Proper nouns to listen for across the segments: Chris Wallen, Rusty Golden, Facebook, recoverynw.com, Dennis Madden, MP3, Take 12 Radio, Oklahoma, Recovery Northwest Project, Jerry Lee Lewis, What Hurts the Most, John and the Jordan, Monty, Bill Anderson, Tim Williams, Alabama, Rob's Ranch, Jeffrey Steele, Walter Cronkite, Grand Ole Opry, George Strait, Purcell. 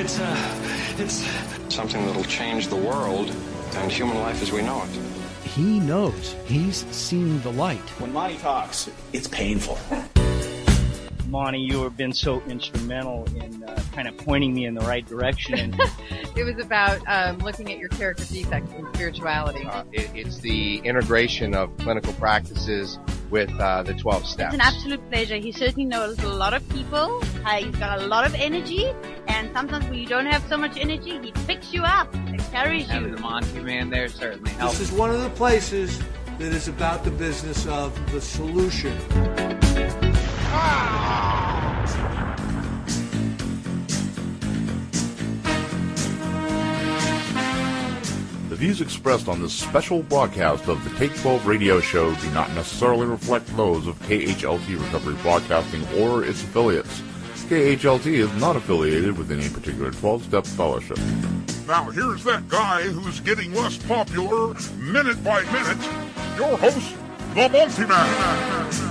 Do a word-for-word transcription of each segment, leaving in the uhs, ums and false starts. It's, uh, it's... something that'll change the world and human life as we know it. He knows. He's seen the light. When Monty talks, it's painful. Monty, you have been so instrumental in uh, kind of pointing me in the right direction. It was about um, looking at your character defects and spirituality. Uh, it, it's the integration of clinical practices with uh, the twelve steps. It's an absolute pleasure. He certainly knows a lot of people. Uh, he's got a lot of energy, and sometimes when you don't have so much energy, he picks you up and carries you. Having the Monty man there certainly helps. This is one of the places that is about the business of the solution. The views expressed on this special broadcast of the Take twelve Radio Show do not necessarily reflect those of K H L T Recovery Broadcasting or its affiliates. K H L T is not affiliated with any particular twelve-step fellowship. Now here's that guy who's getting less popular minute by minute, your host, the Monty Man.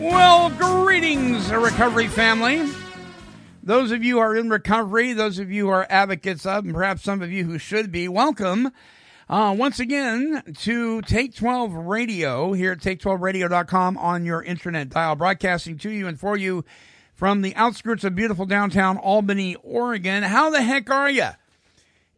Well, greetings, recovery family. Those of you who are in recovery, those of you who are advocates of, and perhaps some of you who should be, welcome uh, once again to Take twelve Radio here at take twelve radio dot com on your internet dial, broadcasting to you and for you from the outskirts of beautiful downtown Albany, Oregon. How the heck are you?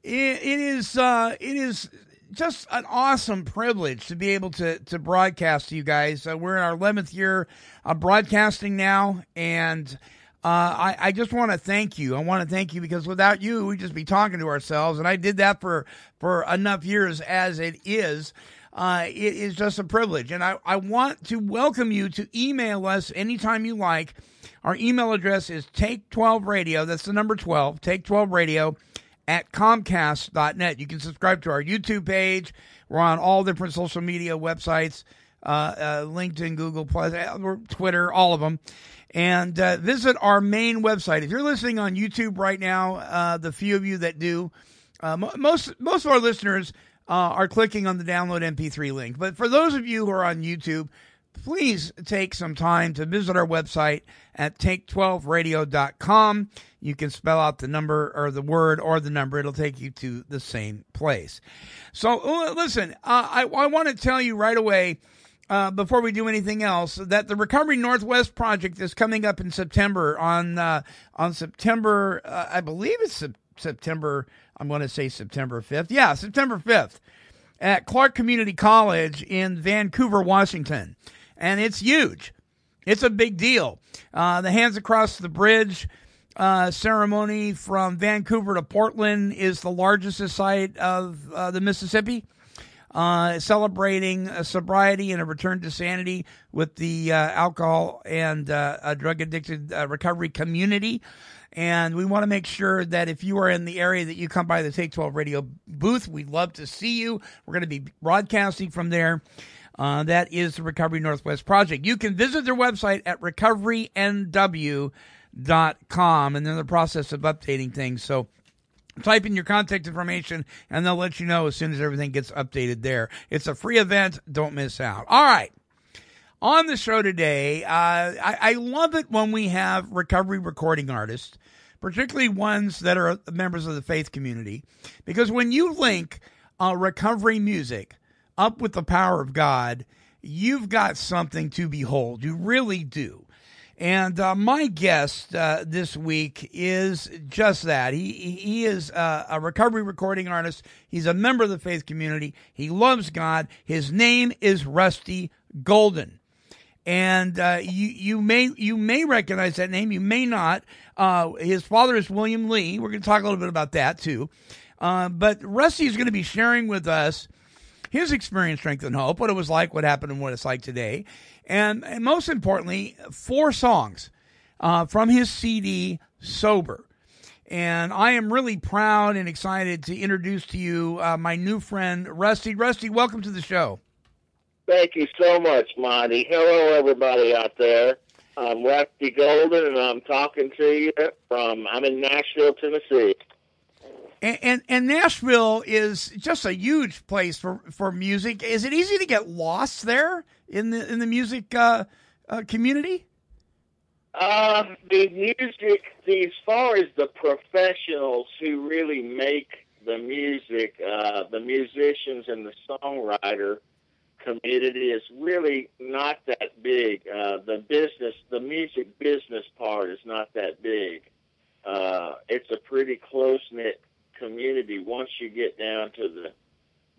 It, it is uh, it is just an awesome privilege to be able to to broadcast to you guys. Uh, we're in our eleventh year of broadcasting now, and uh, I, I just want to thank you. I want to thank you because without you, we'd just be talking to ourselves, and I did that for, for enough years as it is. Uh, it is just a privilege, and I, I want to welcome you to email us anytime you like. Our email address is take twelve radio, that's the number twelve, take twelve radio, at Comcast dot net. You can subscribe to our YouTube page. We're on all different social media websites, uh, uh, LinkedIn, Google+, Twitter, all of them. And uh, visit our main website. If you're listening on YouTube right now, uh, the few of you that do, uh, most, most of our listeners uh, are clicking on the download M P three link. But for those of you who are on YouTube, please take some time to visit our website at take twelve radio dot com. You can spell out the number or the word or the number. It'll take you to the same place. So listen, uh, I, I want to tell you right away, uh, before we do anything else, that the Recovery Northwest Project is coming up in September. On uh, on September, uh, I believe it's se- September, I'm going to say September fifth. Yeah, September fifth at Clark Community College in Vancouver, Washington. And it's huge. It's a big deal. Uh, the Hands Across the Bridge uh, ceremony from Vancouver to Portland is the largest site of uh, the Mississippi, uh, celebrating a sobriety and a return to sanity with the uh, alcohol and uh, drug-addicted uh, recovery community. And we want to make sure that if you are in the area that you come by the Take twelve Radio booth, we'd love to see you. We're going to be broadcasting from there. Uh, that is the Recovery Northwest Project. You can visit their website at recovery n w dot com, and they're in the process of updating things. So type in your contact information, and they'll let you know as soon as everything gets updated there. It's a free event. Don't miss out. All right. On the show today, uh, I, I love it when we have recovery recording artists, particularly ones that are members of the faith community, because when you link uh, recovery music up with the power of God, you've got something to behold. You really do. And uh, my guest uh, this week is just that. He he is a, a recovery recording artist. He's a member of the faith community. He loves God. His name is Rusty Golden. And uh, you you may you may recognize that name. You may not. Uh, his father is William Lee. We're going to talk a little bit about that, too. Uh, but Rusty is going to be sharing with us his experience, strength, and hope, what it was like, what happened, and what it's like today. And, and most importantly, four songs uh, from his C D, Sober. And I am really proud and excited to introduce to you uh, my new friend, Rusty. Rusty, welcome to the show. Thank you so much, Monty. Hello, everybody out there. I'm Rusty Golden, and I'm talking to you from, I'm in Nashville, Tennessee. And, and and Nashville is just a huge place for, for music. Is it easy to get lost there in the in the music uh, uh, community? Um, the music, the, as far as the professionals who really make the music, uh, the musicians and the songwriter community is really not that big. Uh, the business, the music business part is not that big. Uh, it's a pretty close-knit community once you get down to the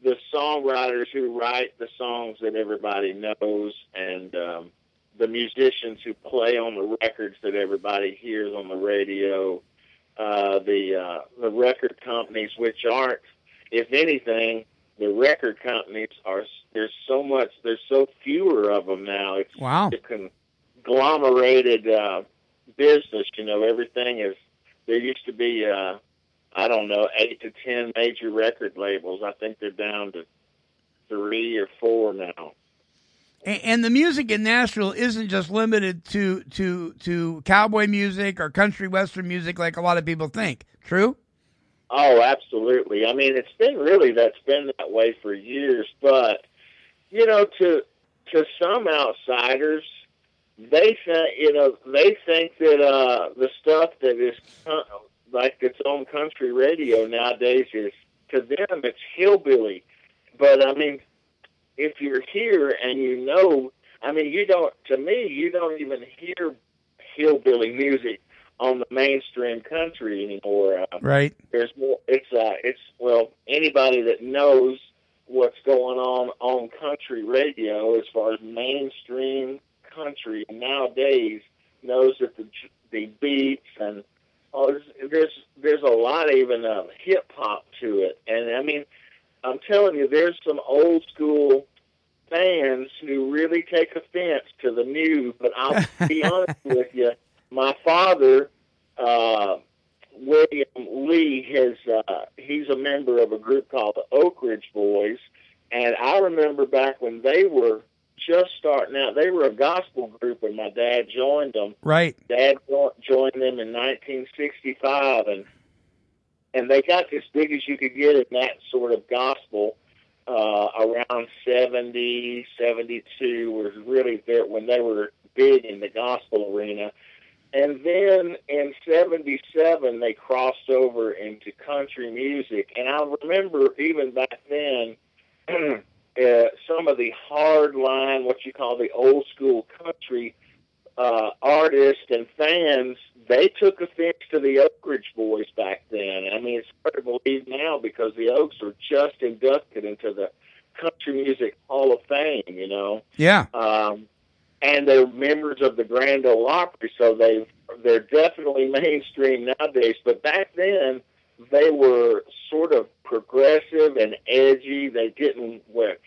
the songwriters who write the songs that everybody knows, and um, the musicians who play on the records that everybody hears on the radio, uh, the uh, the record companies, which aren't, if anything, the record companies are. There's so much. There's so fewer of them now. It's wow. a conglomerated uh, business. You know, everything is. There used to be. Uh, I don't know, eight to ten major record labels. I think they're down to three or four now. And the music in Nashville isn't just limited to, to to cowboy music or country western music like a lot of people think. True? Oh, absolutely. I mean, it's been really, that's been that way for years. But, you know, to to some outsiders, they think, you know, they think that uh, the stuff that is uh, like its own country radio nowadays is, to them, it's hillbilly. But, I mean, if you're here and you know, I mean, you don't, to me, you don't even hear hillbilly music on the mainstream country anymore. Uh, right. There's more, it's, uh, it's, well, anybody that knows what's going on on country radio as far as mainstream country nowadays knows that the, the beats and, Oh, there's there's a lot of even uh, hip hop to it, and I mean, I'm telling you, there's some old school fans who really take offense to the new. But I'll be honest with you, my father, uh, William Lee, has uh, he's a member of a group called the Oak Ridge Boys, and I remember back when they were just starting out. They were a gospel group when my dad joined them. Right. Dad joined them in nineteen sixty-five, and and they got as big as you could get in that sort of gospel uh, around seventy, seventy-two was really there when they were big in the gospel arena. And then in seventy-seven, they crossed over into country music. And I remember even back then, Uh, some of the hard line, what you call the old school country uh, artists and fans, they took offense to the Oak Ridge Boys back then. I mean, it's hard to believe now because the Oaks were just inducted into the Country Music Hall of Fame, you know? Yeah. Um, and they're members of the Grand Ole Opry, so they've, they're definitely mainstream nowadays. But back then, they were sort of progressive and edgy. They didn't wear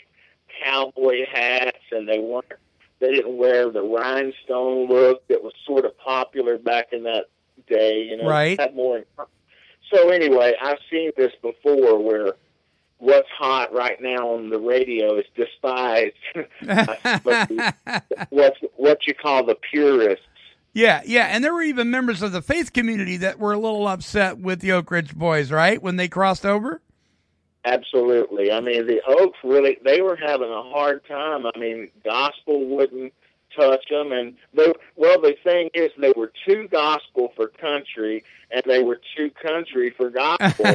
cowboy hats, and they weren't. They didn't wear the rhinestone look that was sort of popular back in that day. You know, right. More. So anyway, I've seen this before, where what's hot right now on the radio is despised. What's what you call the purists. Yeah, yeah, and there were even members of the faith community that were a little upset with the Oak Ridge Boys, right, when they crossed over? Absolutely. I mean, the Oaks really, they were having a hard time. I mean, gospel wouldn't touch them. And they, well, the thing is, they were too gospel for country, and they were too country for gospel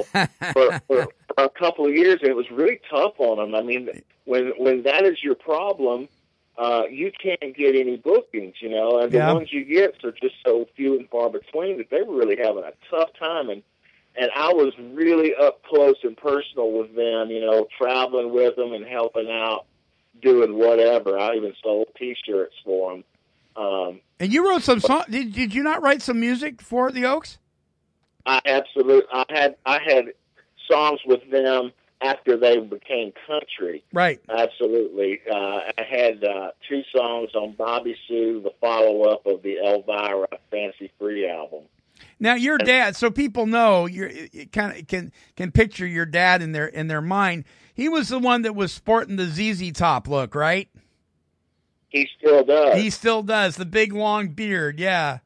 for, for a couple of years, and it was really tough on them. I mean, when when that is your problem, Uh, you can't get any bookings, you know, and the yeah. ones you get are just so few and far between that they were really having a tough time. And, and I was really up close and personal with them, you know, traveling with them and helping out, doing whatever. I even sold T-shirts for them. Um, and you wrote some songs. Did, did you not write some music for the Oaks? I absolutely. I had I had songs with them after they became country. Right. Absolutely. Uh, I had uh, two songs on Bobby Sue, the follow-up of the Elvira Fancy Free album. Now, your dad, so people know, you're, you kind of can can picture your dad in their, in their mind. He was the one that was sporting the Z Z Top look, right? He still does. He still does. The big, long beard, yeah.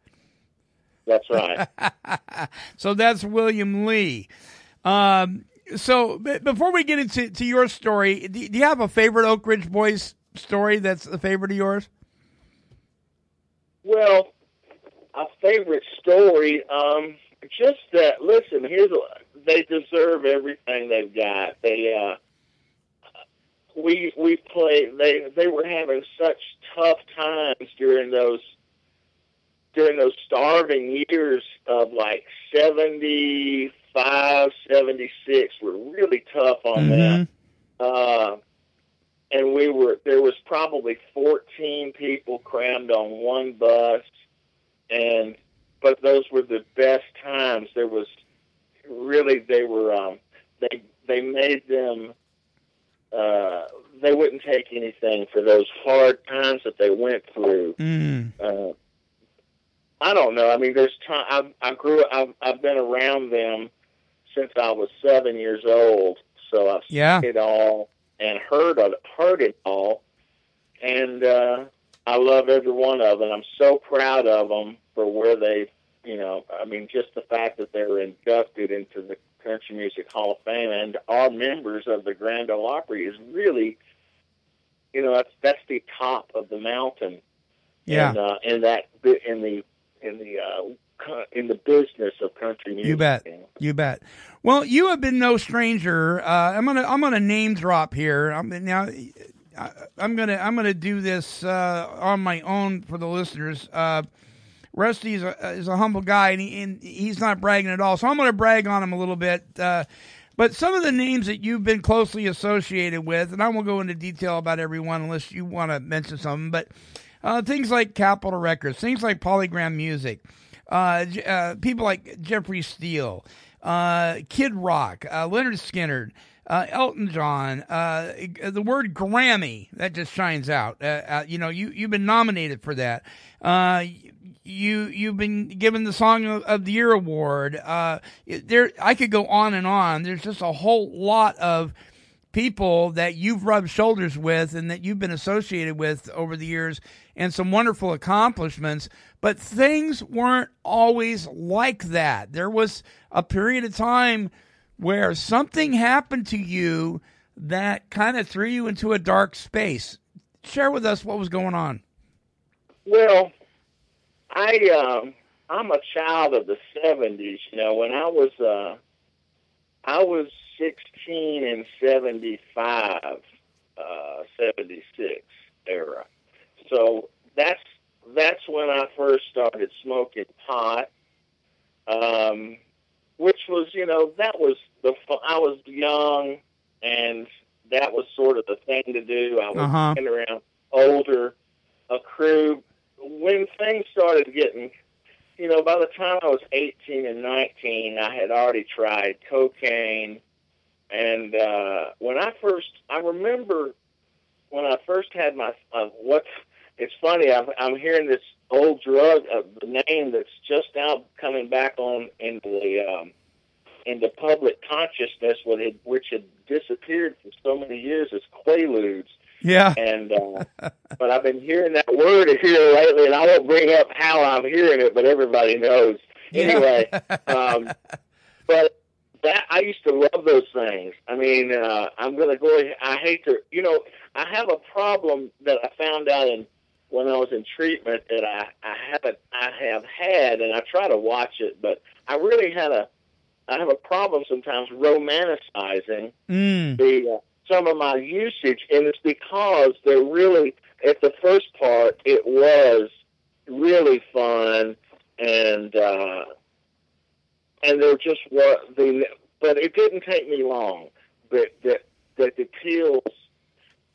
That's right. So that's William Lee. Um So before we get into to your story, do you have a favorite Oak Ridge Boys story that's a favorite of yours? Well, favorite story. Um, just that. Listen, here's they deserve everything they've got. They uh, we we played. They they were having such tough times during those during those starving years of like seventy-five, seventy-six. Were really tough on them. Mm-hmm. Uh, and we were there was probably fourteen people crammed on one bus. And but those were the best times. There was really they were um, they they made them uh, they wouldn't take anything for those hard times that they went through. Mm. Uh, I don't know. I mean, there's time. I, I grew. I've I've been around them since I was seven years old, so I've seen yeah. it all and heard of it, heard it all, and. Uh, I love every one of them. I'm so proud of them for where they, you know, I mean, just the fact that they were inducted into the Country Music Hall of Fame and are members of the Grand Ole Opry is really, you know, that's that's the top of the mountain. Yeah. And, uh, in that in the in the uh, in the business of country music. You bet. You bet. Well, you have been no stranger. Uh, I'm gonna I'm gonna name drop here. I'm now. I, I'm gonna I'm gonna do this uh, on my own for the listeners. Uh, Rusty is a, is a humble guy, and, he, and he's not bragging at all. So I'm gonna brag on him a little bit. Uh, but some of the names that you've been closely associated with, and I won't go into detail about everyone unless you want to mention something. But uh, things like Capitol Records, things like Polygram Music, uh, uh, people like Jeffrey Steele, uh, Kid Rock, uh, Leonard Skinner. Uh, Elton John, uh, the word Grammy, that just shines out. Uh, uh, you know, you, you've been nominated for that. Uh, you, you've been given the Song of, of the Year award. Uh, there, I could go on and on. There's just a whole lot of people that you've rubbed shoulders with and that you've been associated with over the years and some wonderful accomplishments. But things weren't always like that. There was a period of time where something happened to you that kind of threw you into a dark space. Share with us what was going on. Well, I um, I'm a child of the seventies. You know, when I was uh, I was sixteen in seventy-five, uh, seventy-six era. So that's that's when I first started smoking pot. Um. Which was, you know, that was the fun. I was young, and that was sort of the thing to do. I was uh-huh. getting around older, a crew. When things started getting, you know, by the time I was eighteen and nineteen, I had already tried cocaine. And uh, when I first, I remember when I first had my, uh, what's, it's funny, I've, I'm hearing this old drug, uh, the name that's just now coming back on into the um, into public consciousness, what had, which had disappeared for so many years, is Quaaludes. Yeah. And uh, but I've been hearing that word here lately, and I won't bring up how I'm hearing it, but everybody knows anyway. Yeah. um, but that I used to love those things. I mean, uh, I'm going to go. I hate to, you know, I have a problem that I found out in. When I was in treatment, that I, I haven't, I have had, and I try to watch it, but I really had a, I have a problem sometimes romanticizing mm. the uh, some of my usage, and it's because they're really at the first part. It was really fun, and uh, and there just were the, but it didn't take me long. That that that the pills.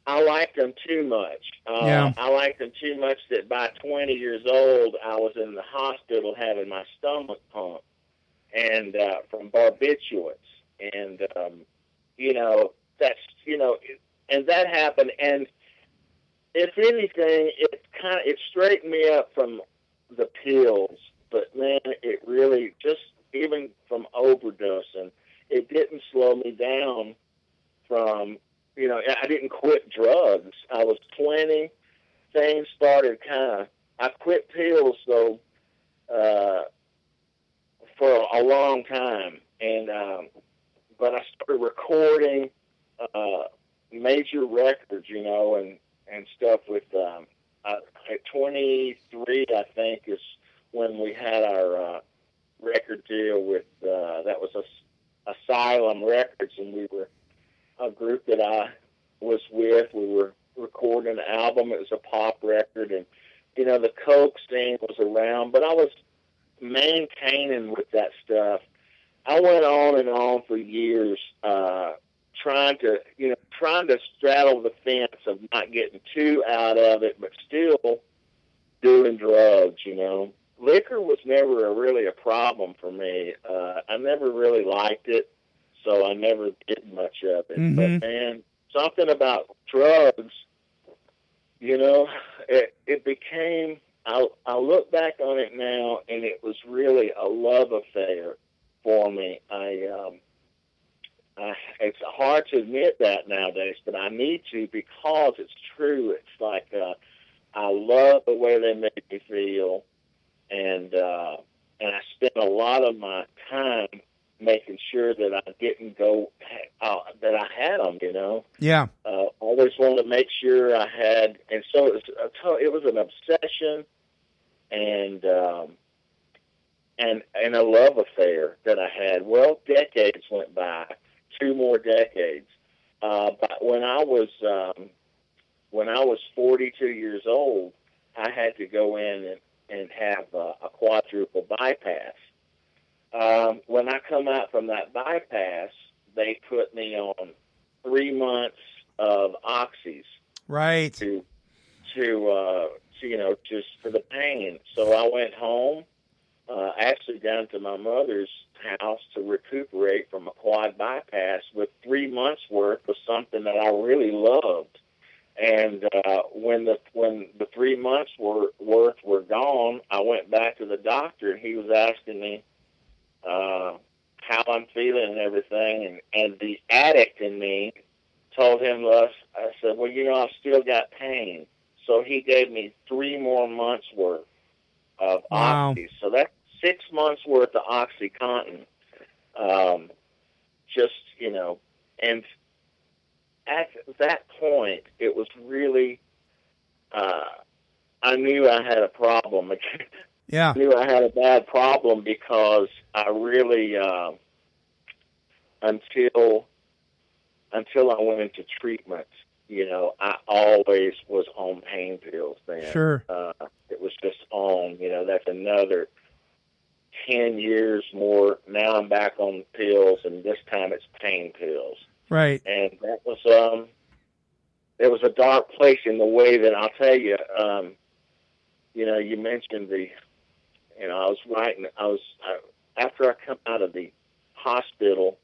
I liked them too much. Um, yeah. I liked them too much that by twenty years old, I was in the hospital having my stomach pumped and uh, from barbiturates, and um, you know that's you know, it, and that happened. And if anything, it kind of it straightened me up from the pills. But man, it really just even from overdosing, it didn't slow me down from. You know, I didn't quit drugs. I was twenty. Things started kind of. I quit pills, though, uh, for a long time. And um, but I started recording uh, major records, you know, and, and stuff with. Um, I, at twenty-three, I think, is when we had our uh, record deal with, uh, that was a, Asylum Records, and we were a group that I was with. We were recording an album. It was a pop record, and, you know, the coke scene was around, but I was maintaining with that stuff. I went on and on for years, uh, trying to, you know, trying to straddle the fence of not getting too out of it, but still doing drugs, you know. Liquor was never a, really a problem for me. Uh, I never really liked it, so I never did much of it. Mm-hmm. But, man, something about drugs, you know, it, it became, I, I look back on it now, and it was really a love affair for me. I, um, I, it's hard to admit that nowadays, but I need to because it's true. It's like, uh, I love the way they made me feel, and uh, and I spent a lot of my time making sure that I didn't go uh, that I had them, you know. Yeah. Uh, always wanted to make sure I had, and so it was it was an obsession, and um, and and a love affair that I had. Well, decades went by, two more decades, uh, but when I was. Um, When I was forty-two years old, I had to go in and, and have uh, a quadruple bypass. Um, when I come out from that bypass, they put me on three months of oxys, right? To, to, uh, to you know, just for the pain. So I went home, uh, actually down to my mother's house to recuperate from a quad bypass with three months worth of something that I really loved. And uh, when the when the three months were, worth were gone, I went back to the doctor, and he was asking me uh, how I'm feeling and everything. And, and the addict in me told him, "Less." I said, "Well, you know, I've still got pain." So he gave me three more months worth of wow. oxy. So that's six months worth of OxyContin. Um, just you know, and. At that point, it was really, uh, I knew I had a problem. Yeah. I knew I had a bad problem because I really, uh, until until I went into treatment, you know, I always was on pain pills then. Sure. Uh, it was just on, you know, that's another ten years more. Now I'm back on pills, and this time it's pain pills. Right, and that was um, it was a dark place in the way that I'll tell you. Um, you know, you mentioned the, you know, I was writing. I was I, after I come out of the hospital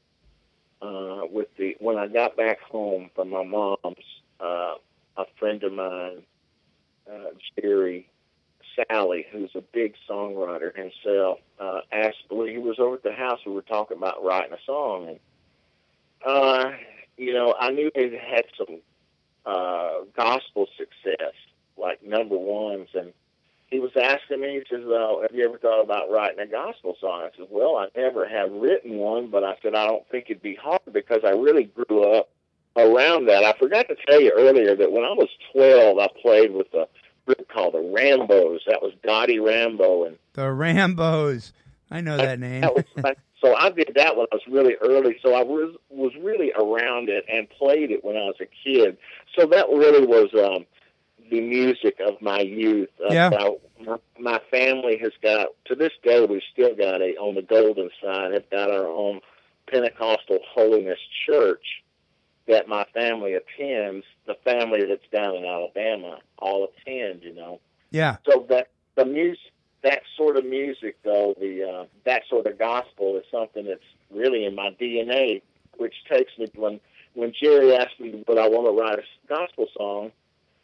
uh, with the when I got back home from my mom's, uh, a friend of mine, uh, Jerry Sally, who's a big songwriter himself, uh, asked. He was over at the house. We were talking about writing a song and. Uh, you know, I knew it had some uh, gospel success, like number ones, and he was asking me, he says, well, have you ever thought about writing a gospel song? I said, well, I never have written one, but I said, I don't think it'd be hard because I really grew up around that. I forgot to tell you earlier that when I was twelve, I played with a group called the Rambos. That was Dottie Rambo. and The Rambos. I know that name. That was like, so I did that when I was really early. So I was was really around it and played it when I was a kid. So that really was um, the music of my youth. Uh, yeah. I, my family has got, to this day, we've still got a, on the Golden side, have got our own Pentecostal Holiness Church that my family attends. The family that's down in Alabama all attend, you know. Yeah. So that the music. That sort of music, though, the uh, that sort of gospel is something that's really in my D N A, which takes me to when, when Jerry asked me what I want to write a gospel song,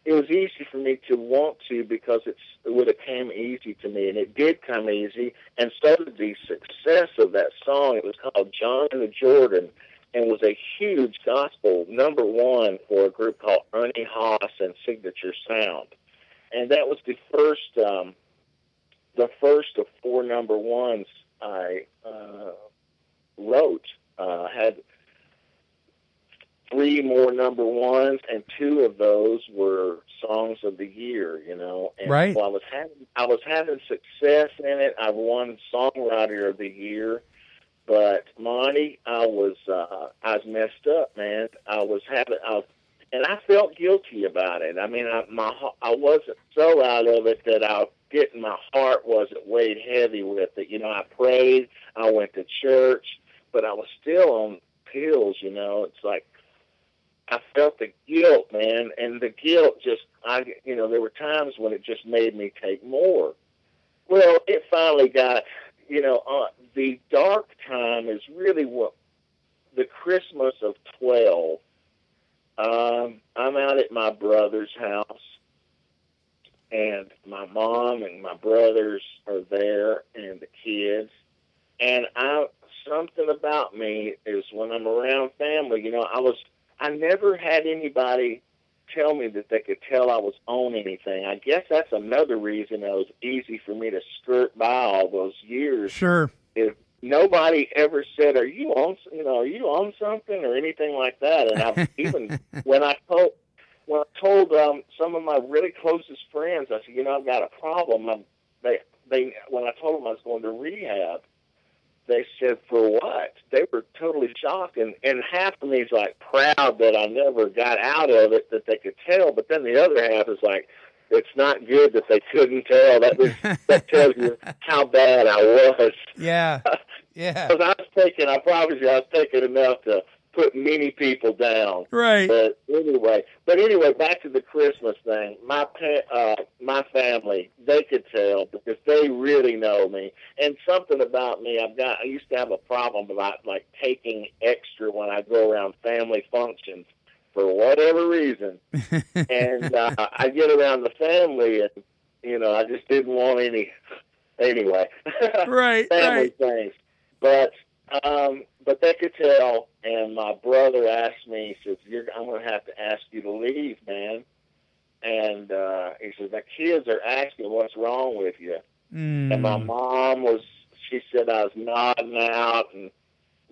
it was easy for me to want to because it's, it would have come easy to me, and it did come easy, and so did the success of that song. It was called John and the Jordan, and was a huge gospel, number one for a group called Ernie Haas and Signature Sound. And that was the first... Um, The first of four number ones I uh, wrote uh, had three more number ones, and two of those were songs of the year, you know. And right. So I was having, I was having success in it. I won Songwriter of the Year. But Monty, I was uh, I was messed up, man. I was having, I was, and I felt guilty about it. I mean, I my I wasn't so out of it that I didn't. My heart wasn't weighed heavy with it. You know, I prayed, I went to church, but I was still on pills. You know, it's like I felt the guilt, man, and the guilt just I you know there were times when it just made me take more. Well, it finally got. You know, uh, the dark time is really what the Christmas of twelve. Um, I'm out at my brother's house, and my mom and my brothers are there, and the kids. And I, something about me is when I'm around family. You know, I was I never had anybody tell me that they could tell I was on anything. I guess that's another reason it was easy for me to skirt by all those years. Sure. If nobody ever said, "Are you on? You know, are you on something or anything like that?" And I've even when I told when I told um, some of my really closest friends, I said, "You know, I've got a problem." I'm, they they when I told them I was going to rehab, they said, "For what?" They were totally shocked, and, and half of me is like proud that I never got out of it, that they could tell. But then the other half is like, "It's not good that they couldn't tell." That was, that tells you how bad I was. Yeah, yeah. Because I was taking, I promise you, I was taking enough to put many people down. Right. But anyway, but anyway, back to the Christmas thing. My pa- uh, my family, they could tell because they really know me. And something about me, I've got. I used to have a problem about like taking extra when I go around family functions for whatever reason. and uh, I get around the family, and you know, I just didn't want any. Anyway, right, family right. things, but. Um, but they could tell, and my brother asked me, he says, You're, I'm going to have to ask you to leave, man. And uh, he says, my kids are asking what's wrong with you. Mm. And my mom was, she said I was nodding out, and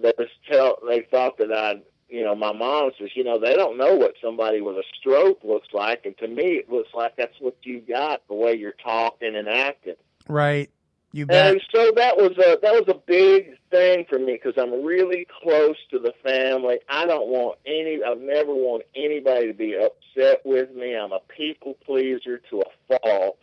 they, was tell, they thought that I'd, you know, my mom says, you know, they don't know what somebody with a stroke looks like, and to me it looks like that's what you got, the way you're talking and acting. Right. You bet. And so that was a that was a big thing for me because I'm really close to the family. I don't want any. I've never wanted anybody to be upset with me. I'm a people pleaser to a fault,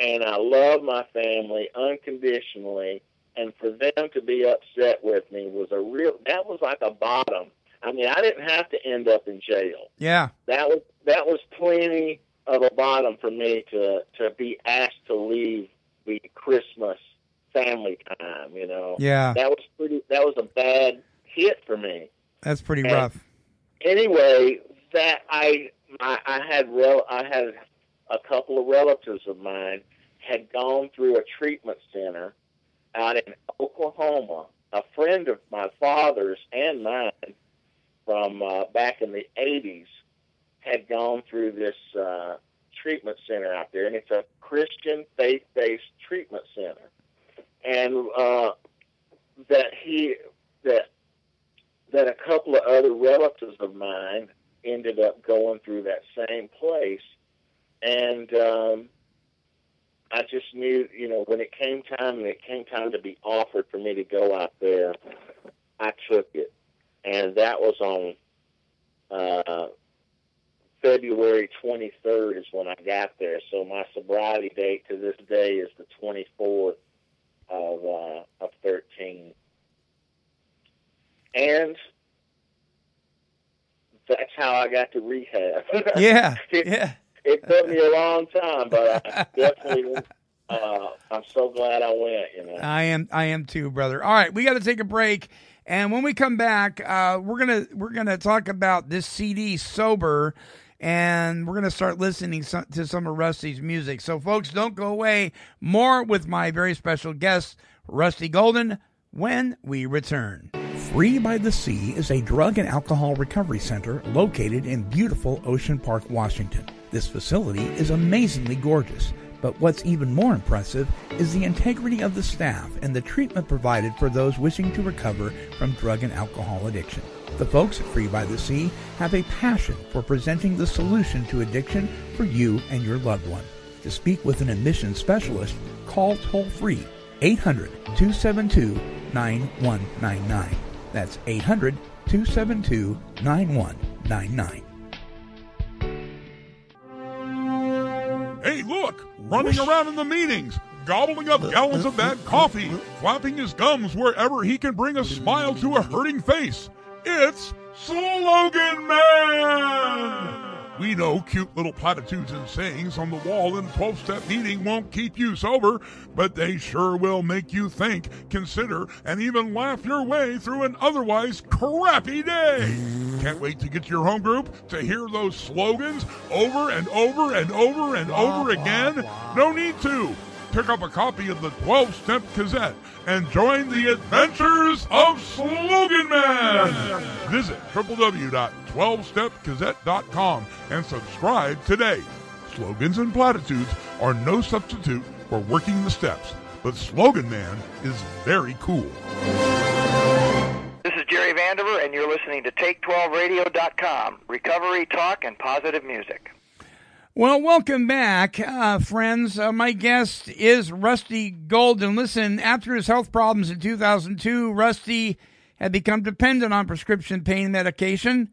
and I love my family unconditionally. And for them to be upset with me was a real. That was like a bottom. I mean, I didn't have to end up in jail. Yeah, that was that was plenty of a bottom for me to to be asked to leave. Be Christmas family time, you know. Yeah, that was pretty. That was a bad hit for me. That's pretty and rough. Anyway, that I, I I had rel I had a couple of relatives of mine had gone through a treatment center out in Oklahoma. A friend of my father's and mine from uh, back in the eighties had gone through this. Uh, treatment center out there, and it's a Christian faith-based treatment center, and uh, that he that that a couple of other relatives of mine ended up going through that same place, and um, I just knew, you know, when it came time and it came time to be offered for me to go out there, I took it, and that was on. Uh, February twenty-third is when I got there, so my sobriety date to this day is the twenty-fourth of uh, of thirteen, and that's how I got to rehab. Yeah, it, yeah. It took me a long time, but I definitely. Uh, I'm so glad I went. You know, I am. I am too, brother. All right, we got to take a break, and when we come back, uh, we're gonna we're gonna talk about this C D, Sober. And we're going to start listening to some of Rusty's music. So, folks, don't go away. More with my very special guest, Rusty Golden, when we return. Free by the Sea is a drug and alcohol recovery center located in beautiful Ocean Park, Washington. This facility is amazingly gorgeous, But what's even more impressive is the integrity of the staff and the treatment provided for those wishing to recover from drug and alcohol addiction. The folks at Free by the Sea have a passion for presenting the solution to addiction for you and your loved one. To speak with an admission specialist, call toll-free eight hundred, two seven two, nine one nine nine. That's eight hundred, two seven two, nine one nine nine. Hey, look! Running around in the meetings, gobbling up gallons of bad coffee, flapping his gums wherever he can bring a smile to a hurting face. It's Slogan Man! We know cute little platitudes and sayings on the wall in twelve-step meeting won't keep you sober, but they sure will make you think, consider, and even laugh your way through an otherwise crappy day. Can't wait to get to your home group to hear those slogans over and over and over and over again? No need to. Pick up a copy of the twelve-step Gazette and join the adventures of Slogan Man. Visit w w w dot twelve step gazette dot com and subscribe today. Slogans and platitudes are no substitute for working the steps, but Slogan Man is very cool. Jerry Vandiver, and you're listening to take twelve radio dot com, recovery talk and positive music. Well, welcome back, uh, friends. Uh, my guest is Rusty Golden. Listen, after his health problems in two thousand two, Rusty had become dependent on prescription pain medication.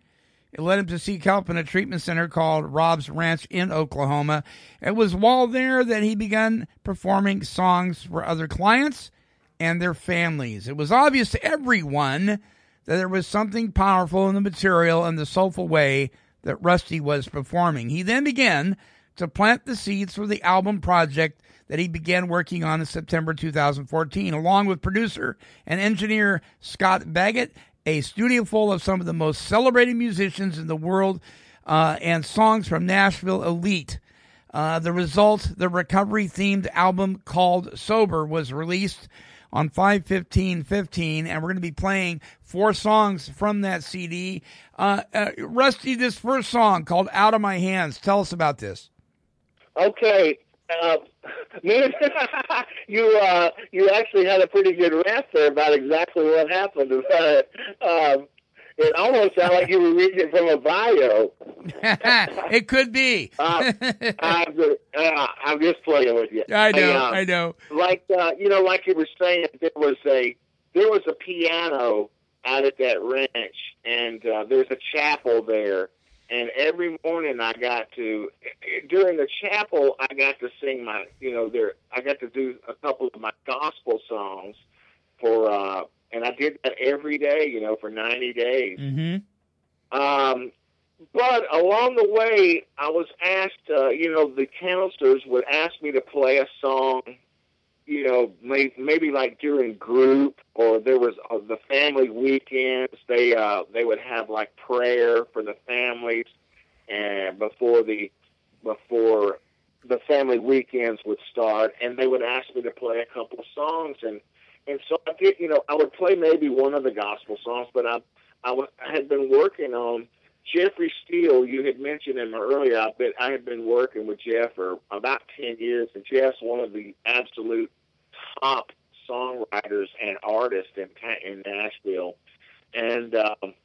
It led him to seek help in a treatment center called Rob's Ranch in Oklahoma. It was while there that he began performing songs for other clients and their families. It was obvious to everyone that there was something powerful in the material and the soulful way that Rusty was performing. He then began to plant the seeds for the album project that he began working on in September two thousand fourteen, along with producer and engineer Scott Baggett, a studio full of some of the most celebrated musicians in the world, uh, and songs from Nashville elite. Uh, the result, the recovery-themed album called Sober, was released on five fifteen fifteen, and we're going to be playing four songs from that C D. Uh, uh, Rusty, this first song called Out of My Hands, tell us about this. Okay. Uh, you uh, you actually had a pretty good rant there about exactly what happened. It. Um, it almost sounded like you were reading it from a bio. It could be. uh, I'm, just, uh, I'm just playing with you. I know, I, uh, I know. Like uh, you know, like you were saying, there was a there was a piano out at that ranch, and uh, there's a chapel there. And every morning, I got to during the chapel, I got to sing my, you know, there I got to do a couple of my gospel songs for. Uh, And I did that every day, you know, for ninety days. Mm-hmm. Um, but along the way, I was asked, uh, you know, the counselors would ask me to play a song, you know, may, maybe like during group, or there was uh, the family weekends. They uh, they would have like prayer for the families, and before the before the family weekends would start, and they would ask me to play a couple of songs. and. And so I did, you know, I would play maybe one of the gospel songs, but I, I, w- I had been working on Jeffrey Steele. You had mentioned him earlier. I bet I had been working with Jeff for about ten years, and Jeff's one of the absolute top songwriters and artists in in Nashville. And um,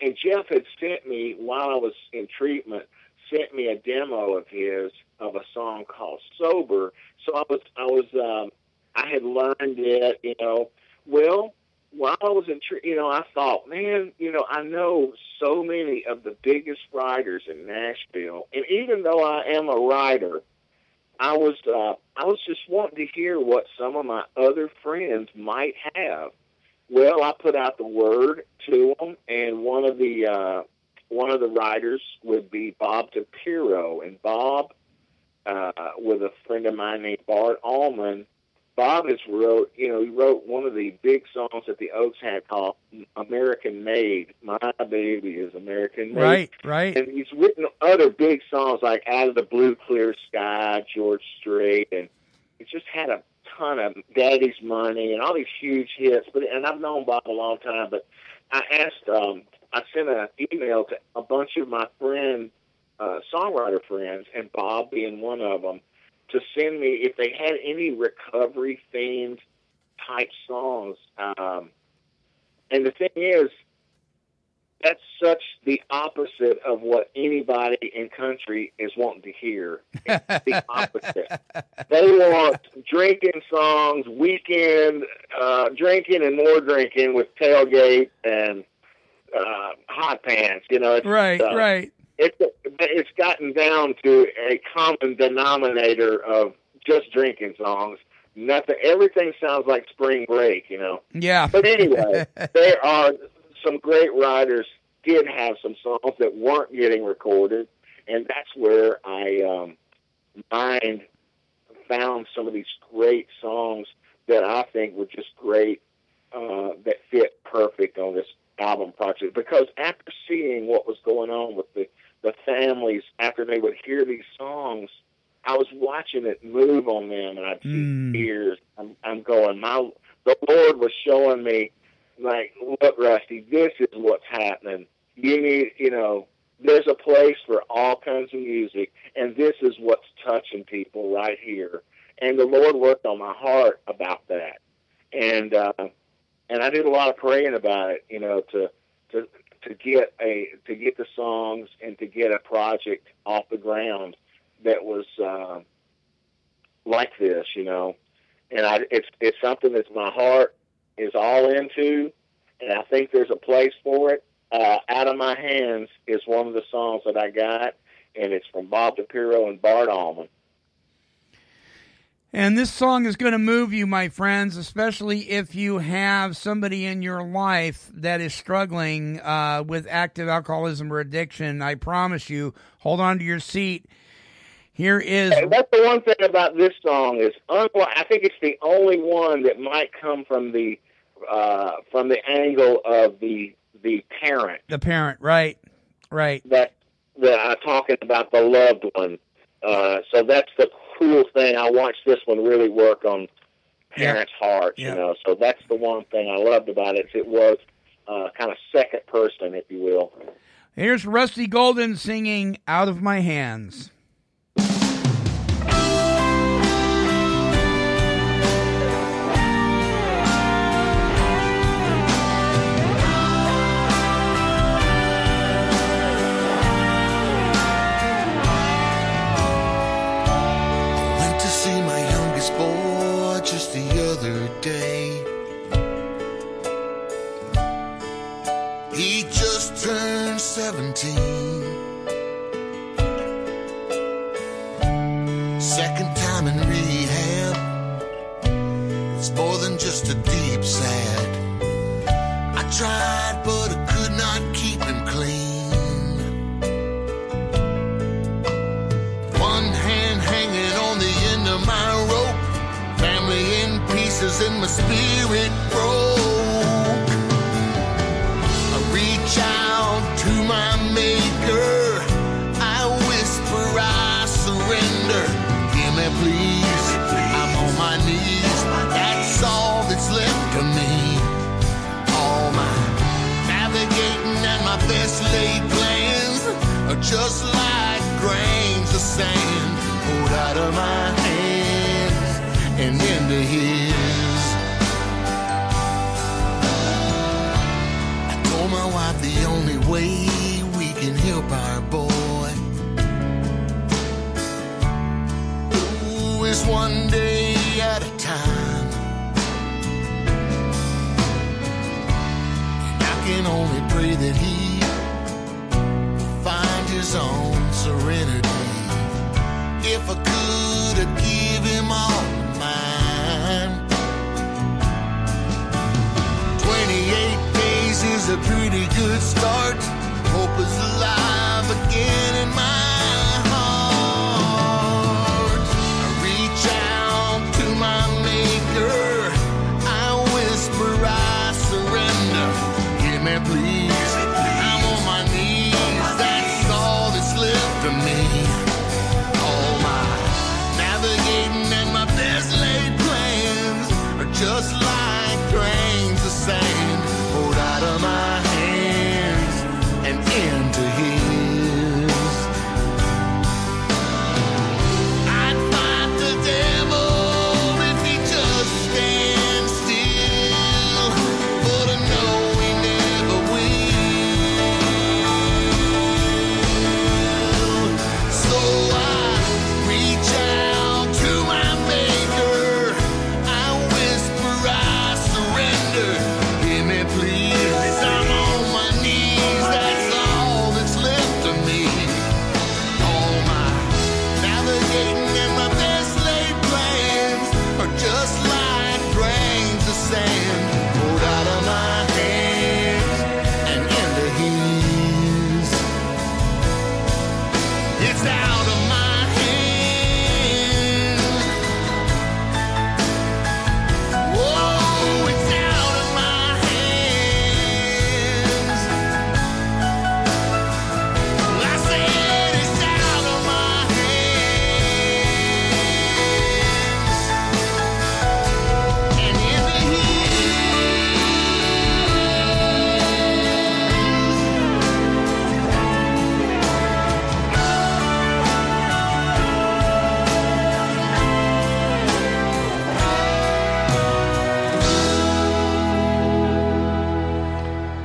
and Jeff had sent me while I was in treatment, sent me a demo of his of a song called Sober. So I was I was. Um, I had learned it, you know. Well, while I was in, you know, I thought, man, you know, I know so many of the biggest writers in Nashville, and even though I am a writer, I was, uh, I was just wanting to hear what some of my other friends might have. Well, I put out the word to them, and one of the, uh, one of the writers would be Bob DePiro, and Bob, uh, with a friend of mine named Bart Allman. Bob has wrote, you know, he wrote one of the big songs that the Oaks had called American Made. My baby is American Made. Right, right. And he's written other big songs like Out of the Blue Clear Sky, George Strait, and he just had a ton of Daddy's Money and all these huge hits. But and I've known Bob a long time, but I asked, um, I sent an email to a bunch of my friend, uh, songwriter friends, and Bob being one of them, to send me, if they had any recovery-themed type songs. Um, and the thing is, that's such the opposite of what anybody in country is wanting to hear. It's the opposite. They want drinking songs, weekend uh, drinking and more drinking with tailgate and uh, hot pants. You know, it's, right, uh, right. It's it's gotten down to a common denominator of just drinking songs. Nothing. Everything sounds like spring break. You know. Yeah. But anyway, there are. Some great writers did have some songs that weren't getting recorded, and that's where I um, mind found some of these great songs that I think were just great, uh, that fit perfect on this album project. Because after seeing what was going on with the, the families, after they would hear these songs, I was watching it move on them, and I'd see mm. tears. I'm, I'm going, my the Lord was showing me, like, look, Rusty, this is what's happening. You need, you know, there's a place for all kinds of music, and this is what's touching people right here. And the Lord worked on my heart about that. And uh, and I did a lot of praying about it, you know, to to to get a to get the songs and to get a project off the ground that was uh, like this, you know. And I, it's it's something that's my heart is all into, and I think there's a place for it. Uh, Out of My Hands is one of the songs that I got, and it's from Bob DePiro and Bart Allman. And this song is going to move you, my friends, especially if you have somebody in your life that is struggling uh, with active alcoholism or addiction. I promise you, hold on to your seat. Here is... And that's the one thing about this song is, unlike, I think it's the only one that might come from the uh, from the angle of the the parent. The parent, right, right. That that I'm talking about the loved one. Uh, so that's the cool thing. I watched this one really work on parents' yeah. hearts, yeah. you know. So that's the one thing I loved about it. It was uh, kind of second person, if you will. Here's Rusty Golden singing Out of My Hands. He just turned seventeen. Second time in rehab. It's more than just a deep sad. I tried, but I could not keep him clean. One hand hanging on the end of my rope. Family in pieces and my spirit broke. Out to my maker, I whisper, I surrender. Hear me, please. I'm on my knees. That's all that's left of me. All my navigating and my best laid plans are just like grains of sand pulled out of my hands and into his. My wife, the only way we can help our boy, ooh, is one day at a time. And I can only pray that he find his own serenity. If I could, I'd give him all mine. Twenty-eight is a pretty good start. Hope is alive again in my heart. I reach out to my maker. I whisper, I surrender. Hear me, please. I'm on my knees. That's all that's left of me. All my navigating and my best laid plans are just like grains of sand. His. I'd find the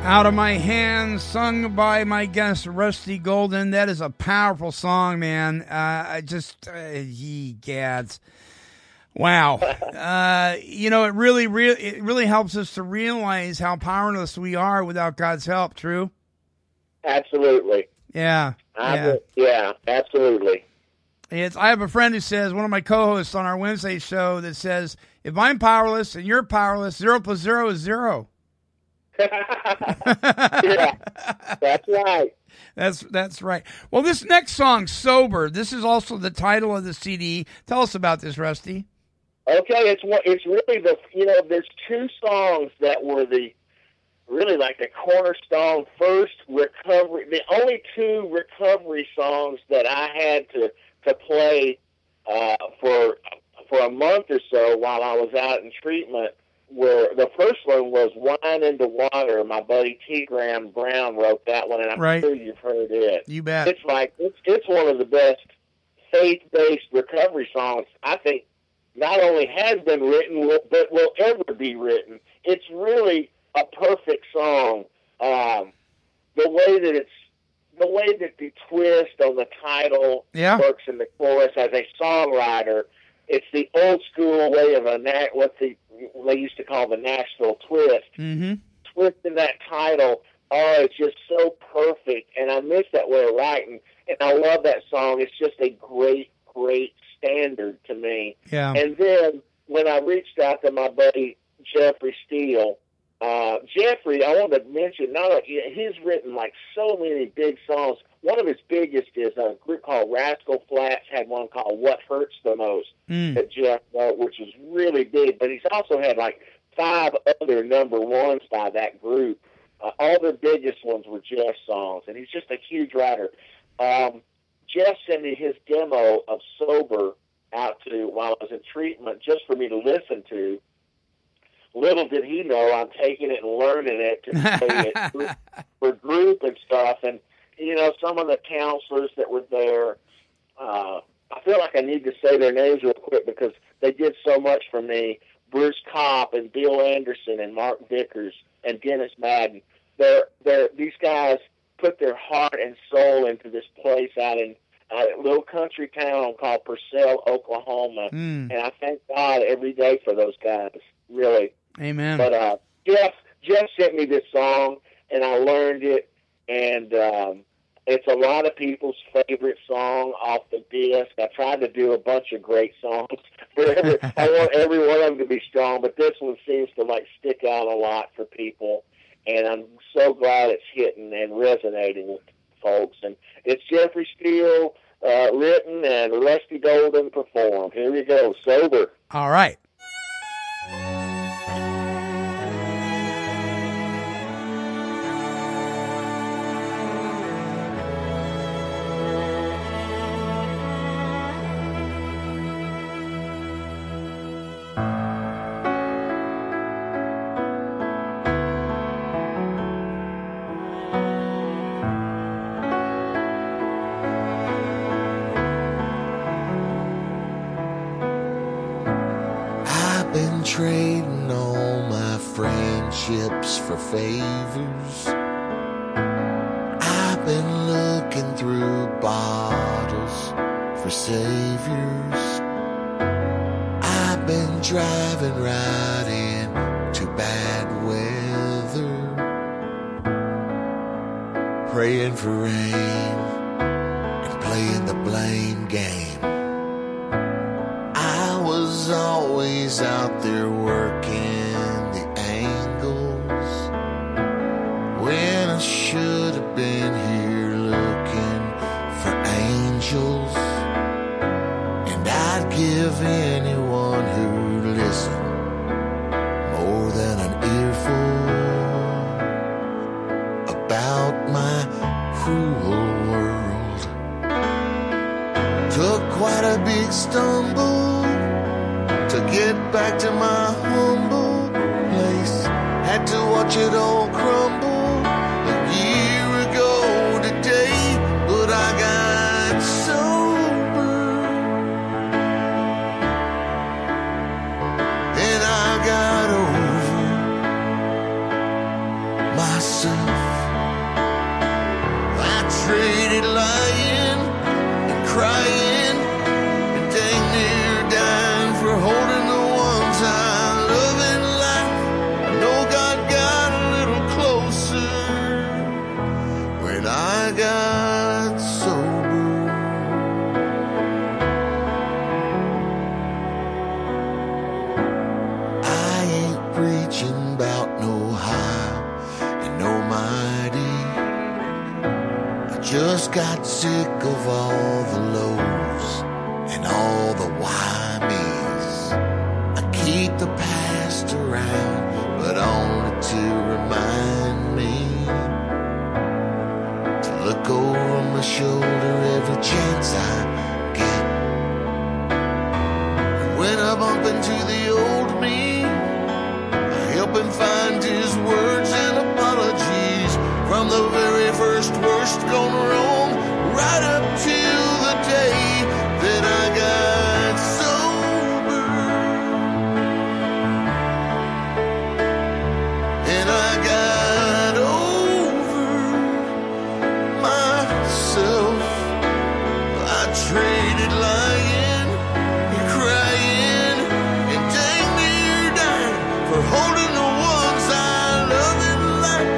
Out of My Hands, sung by my guest Rusty Golden. That is a powerful song, man. Uh, I just, uh, ye gads. Wow. Uh, you know, it really, really, it really helps us to realize how powerless we are without God's help. True? Absolutely. Yeah. Yeah. A, yeah, absolutely. It's, I have a friend who says, one of my co-hosts on our Wednesday show that says, if I'm powerless and you're powerless, zero plus zero is zero. Yeah, that's right. That's that's right. Well, this next song, Sober, this is also the title of the C D. Tell us about this, Rusty. Okay, it's it's really the, you know, there's two songs that were the, really like the cornerstone first recovery, the only two recovery songs that I had to, to play uh, for for a month or so while I was out in treatment. Were the first one was Wine into Water. My buddy T. Graham Brown wrote that one, and I'm right. sure you've heard it. You bet. It's like it's, it's one of the best faith-based recovery songs I think not only has been written, but will ever be written. It's really a perfect song. Um, the way that it's the way that the twist on the title yeah. works in the chorus as a songwriter. It's the old school way of a what the they used to call the Nashville twist. Mm-hmm. Twist in that title, oh, it's just so perfect, and I miss that way of writing, and I love that song. It's just a great, great standard to me. Yeah. And then when I reached out to my buddy Jeffrey Steele, uh, Jeffrey, I want to mention, not like, he's written like so many big songs. One of his biggest is a group called Rascal Flatts had one called What Hurts the Most mm. that Jeff wrote, which is really big. But he's also had like five other number ones by that group. Uh, all the biggest ones were Jeff's songs, and he's just a huge writer. Um, Jeff sent me his demo of Sober out to while I was in treatment just for me to listen to. Little did he know I'm taking it and learning it to play it for, for group and stuff, and you know, some of the counselors that were there, uh, I feel like I need to say their names real quick because they did so much for me. Bruce Kopp and Bill Anderson and Mark Vickers and Dennis Madden. They're, they're, these guys put their heart and soul into this place out in uh, a little country town called Purcell, Oklahoma. Mm. And I thank God every day for those guys, really. Amen. But uh, Jeff, Jeff sent me this song, and I learned it. And um, it's a lot of people's favorite song off the disc. I tried to do a bunch of great songs. every, I want every one of them to be strong, but this one seems to like stick out a lot for people. And I'm so glad it's hitting and resonating with folks. And it's Jeffrey Steele uh, written and Rusty Golden performed. Here we go, Sober. All right. Trading all my friendships for favors. I've been looking through bottles for saviors. I've been driving right into bad weather, praying for rain and playing the blame game. Always out there working the angles when I should have been here looking for angels, and I'd give anyone who'd listen more than an earful about my cruel world. Took quite a big stumble to get back to my humble place, had to watch it all crumble a year ago today, but I got sober, and I got over myself. reaching about no high and no mighty. I just got sick of all the lows and all the why me's. I keep the past around, but only to remind me to look over my shoulder every chance I get. When I bump into the old me, I help him find his words and apologies. From the very first worst gone wrong, right up till the day that I got sober. And I got over myself. I traded lying, holding the ones I love in life.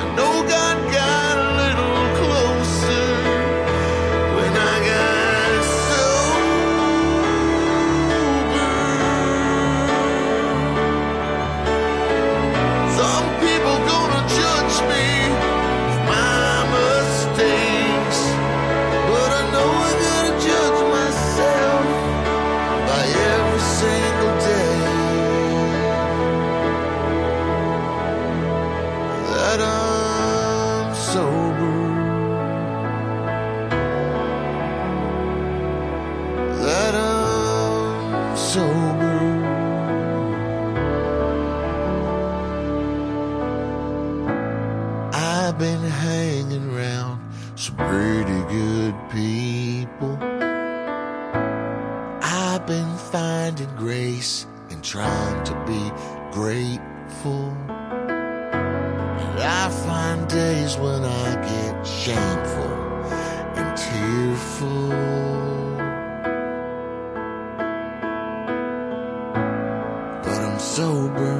I know God got a little closer when I got sober. Some people gonna judge me for my mistakes, but I know I gotta judge myself by every single day. I've been hanging around some pretty good people. I've been finding grace and trying to be grateful. And I find days when I get shameful and tearful, but I'm sober.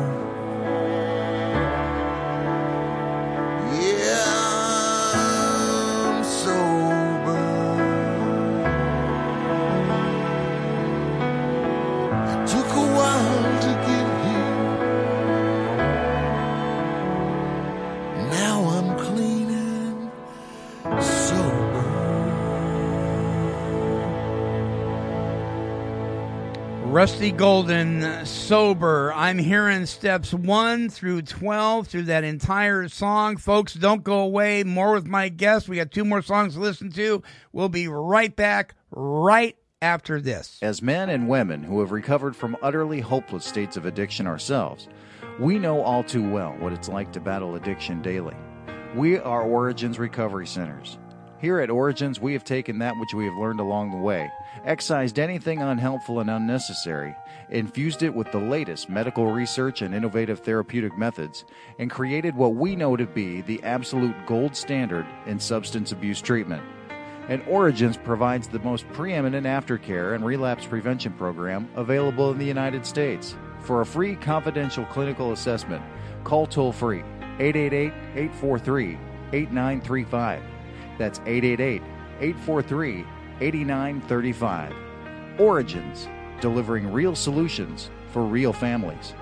Rusty Golden, Sober. I'm hearing steps one through twelve through that entire song. Folks, don't go away. More with my guest. We got two more songs to listen to. We'll be right back right after this. As men and women who have recovered from utterly hopeless states of addiction ourselves, we know all too well what it's like to battle addiction daily. We are Origins Recovery Centers. Here at Origins, we have taken that which we have learned along the way, excised anything unhelpful and unnecessary, infused it with the latest medical research and innovative therapeutic methods, and created what we know to be the absolute gold standard in substance abuse treatment. And Origins provides the most preeminent aftercare and relapse prevention program available in the United States. For a free confidential clinical assessment, call toll-free eight eight eight, eight four three, eight nine three five. That's eight eight eight, eight four three, eight nine three five. Origins, delivering real solutions for real families.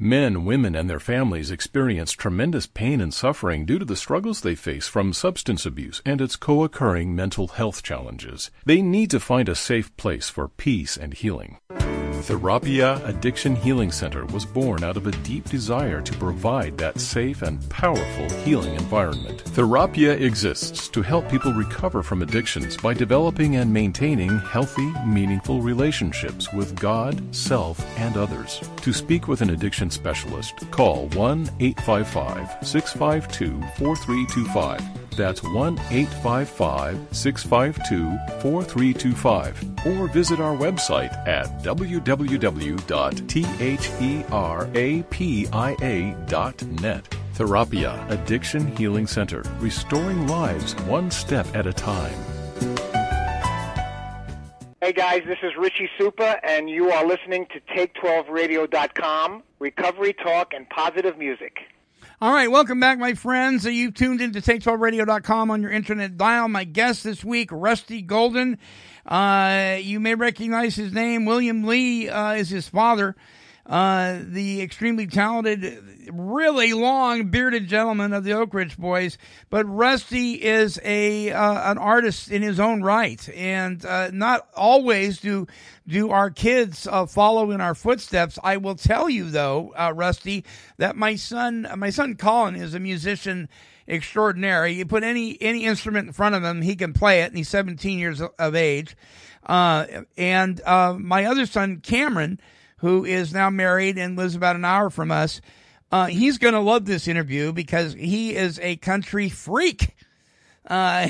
Men, women, and their families experience tremendous pain and suffering due to the struggles they face from substance abuse and its co-occurring mental health challenges. They need to find a safe place for peace and healing. Therapia Addiction Healing Center was born out of a deep desire to provide that safe and powerful healing environment. Therapia exists to help people recover from addictions by developing and maintaining healthy, meaningful relationships with God, self, and others. To speak with an addiction specialist, call one eight five five, six five two, four three two five. That's one eight five five, six five two, four three two five. Or visit our website at w w w dot therapia dot net. Therapia Addiction Healing Center, restoring lives one step at a time. Hey guys, this is Richie Supa, and you are listening to take twelve radio dot com, recovery talk and positive music. All right, welcome back, my friends. So you've tuned into take twelve radio dot com on your internet dial. My guest this week, Rusty Golden. Uh, you may recognize his name. William Lee uh, is his father. Uh, the extremely talented, really long bearded gentleman of the Oak Ridge Boys, but Rusty is a uh, an artist in his own right, and uh, not always do do our kids uh, follow in our footsteps. I will tell you though, uh, Rusty, that my son, my son Colin, is a musician extraordinaire. You put any any instrument in front of him, he can play it, and he's seventeen years of age. Uh, and uh, my other son Cameron, who is now married and lives about an hour from us, uh, he's going to love this interview because he is a country freak. Uh,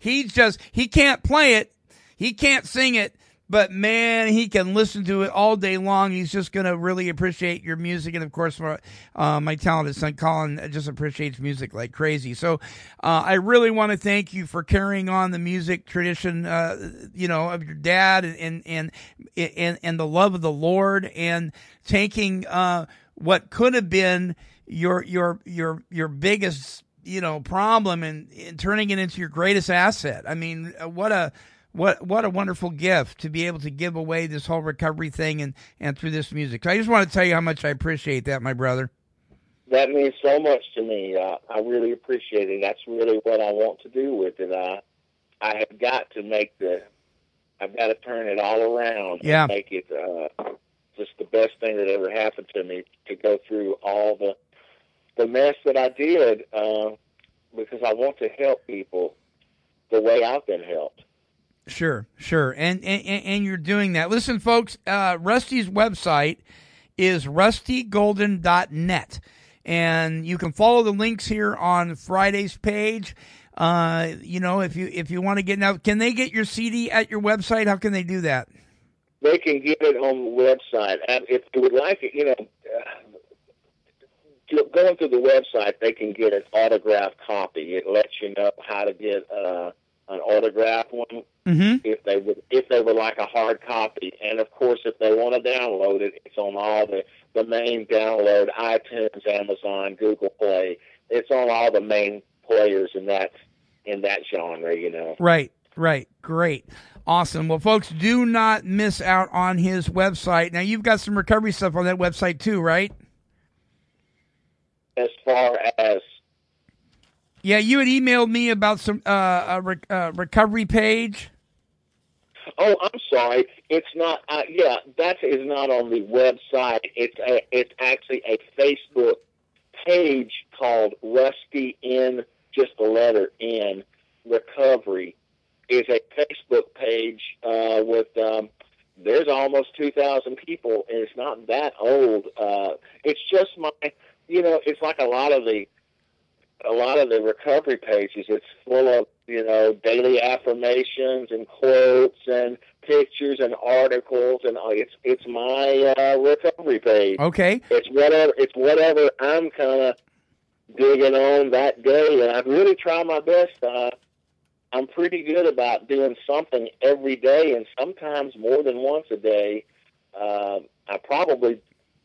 he just, he can't play it. He can't sing it, but man, he can listen to it all day long. He's just going to really appreciate your music. And of course, my, uh, my talented son, Colin, just appreciates music like crazy. So, uh, I really want to thank you for carrying on the music tradition, uh, you know, of your dad and, and, and, and the love of the Lord, and taking, uh, what could have been your, your, your, your biggest, you know, problem, and, and turning it into your greatest asset. I mean, what a, What what a wonderful gift to be able to give away this whole recovery thing, and, and through this music. So I just want to tell you how much I appreciate that, my brother. That means so much to me. Uh, I really appreciate it. That's really what I want to do with it. Uh, I have got to make the, I've got to turn it all around yeah. and make it uh, just the best thing that ever happened to me, to go through all the, the mess that I did, uh, because I want to help people the way I've been helped. Sure, sure. And, and and you're doing that. Listen, folks, uh, Rusty's website is rusty golden dot net. And you can follow the links here on Friday's page. Uh, you know, if you if you want to get now, can they get your C D at your website? How can they do that? They can get it on the website. And if you would like it, you know, uh, going through the website, they can get an autographed copy. It lets you know how to get uh, an autographed one. Mm-hmm. If they would, if they would like a hard copy, and of course, if they want to download it, it's on all the, the main download, iTunes, Amazon, Google Play. It's on all the main players in that in that genre, you know. Right, right, great, awesome. Well, folks, do not miss out on his website. Now, you've got some recovery stuff on that website too, right? As far as. Yeah, you had emailed me about some uh, a re- uh, recovery page. Oh, I'm sorry. It's not. Uh, yeah, that is not on the website. It's a, it's actually a Facebook page called Rusty N, just the letter N, Recovery. It's a Facebook page uh, with um, there's almost two thousand people, and it's not that old. Uh, it's just my, you know, it's like a lot of the. A lot of the recovery pages, it's full of, you know, daily affirmations and quotes and pictures and articles, and it's it's my uh, recovery page. Okay, it's whatever it's whatever I'm kind of digging on that day, and I really try my best. Uh, I'm pretty good about doing something every day, and sometimes more than once a day. Uh, I probably.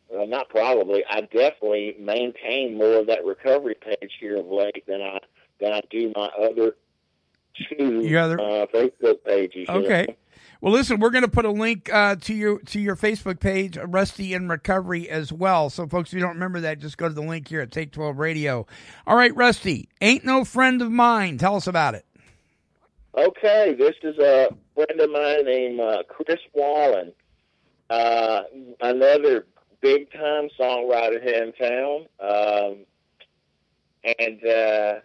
Well, not probably. I definitely maintain more of that recovery page here of late than I than I do my other two your other... Uh, Facebook pages. Okay. You know? Well, listen, we're going to put a link uh, to your to your Facebook page, Rusty in Recovery, as well. So, folks, if you don't remember that, just go to the link here at Take twelve Radio. All right, Rusty, Ain't No Friend of Mine. Tell us about it. Okay, this is a friend of mine named uh, Chris Wallen. Uh, another. Big time songwriter here in town, um, and uh,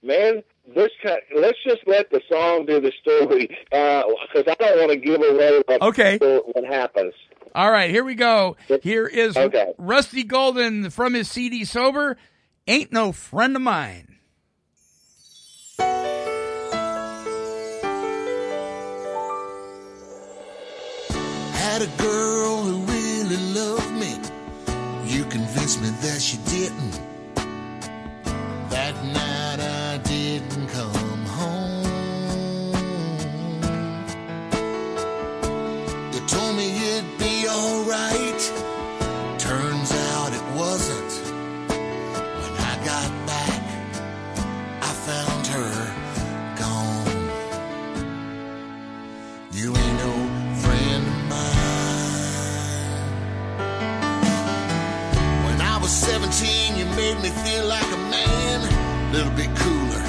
man, this kind of, let's just let the song do the story, because uh, I don't want to give away what, okay. what happens. All right, here we go. Here is okay. Rusty Golden from his C D Sober, Ain't No Friend of Mine. Had a girl who really loved. You convinced me that she didn't. That night I didn't come home. You told me it'd be alright. Turns out it wasn't. When I got back, I found her gone. You ain't no friend of mine. seventeen, you made me feel like a man, a little bit cooler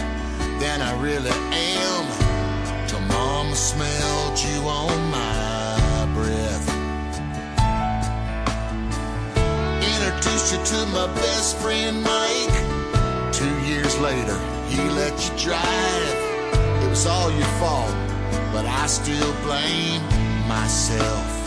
than I really am, till mama smelled you on my breath. Introduced you to my best friend Mike, two years later he let you drive. It was all your fault, but I still blame myself.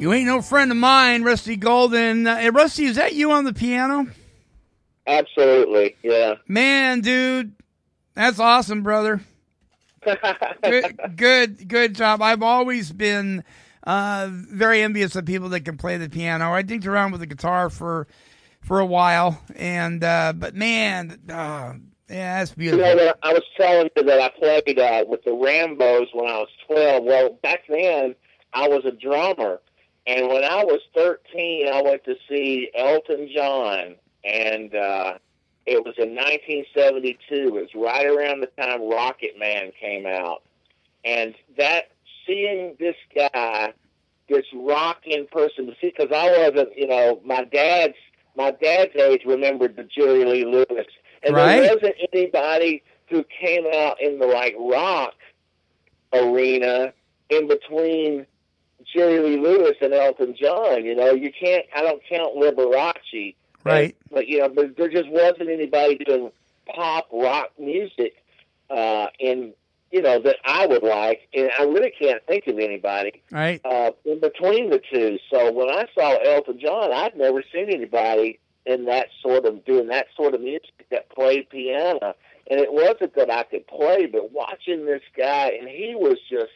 You ain't no friend of mine, Rusty Golden. Uh, Rusty, is that you on the piano? Absolutely, yeah. Man, dude, that's awesome, brother. good, good, good job. I've always been uh, very envious of people that can play the piano. I dinked around with the guitar for for a while, and uh, but man, uh, yeah, that's beautiful. You know, I was telling you that I played uh, with the Rambos when I was twelve. Well, back then I was a drummer. And when I was thirteen, I went to see Elton John, and uh, it was in nineteen seventy-two. It was right around the time Rocket Man came out. And that, seeing this guy, this rocking person, because I wasn't, you know, my dad's my dad's age remembered the Jerry Lee Lewis. And right. There wasn't anybody who came out in the, like, rock arena in between Jerry Lee Lewis and Elton John. You know, you can't, I don't count Liberace. Right. But, but you know, but there just wasn't anybody doing pop rock music uh, in, you know, that I would like. And I really can't think of anybody. Right. Uh, in between the two. So when I saw Elton John, I'd never seen anybody in that sort of, doing that sort of music that played piano. And it wasn't that I could play, but watching this guy, and he was just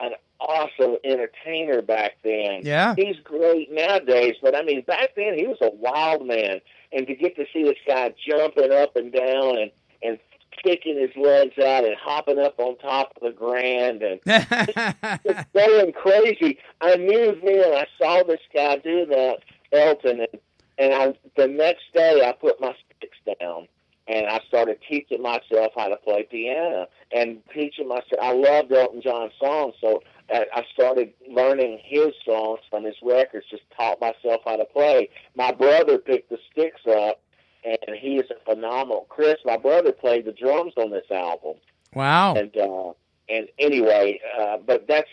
an awesome entertainer back then. Yeah. He's great nowadays, but I mean, back then he was a wild man. And to get to see this guy jumping up and down and, and kicking his legs out and hopping up on top of the grand and just, just going crazy. I knew then I saw this guy do that, Elton, and, and I, the next day I put my sticks down. And I started teaching myself how to play piano and teaching myself. I loved Elton John's songs, so I started learning his songs from his records, just taught myself how to play. My brother picked the sticks up, and he is a phenomenal. Chris, my brother, played the drums on this album. Wow. And uh, and anyway, uh, but that's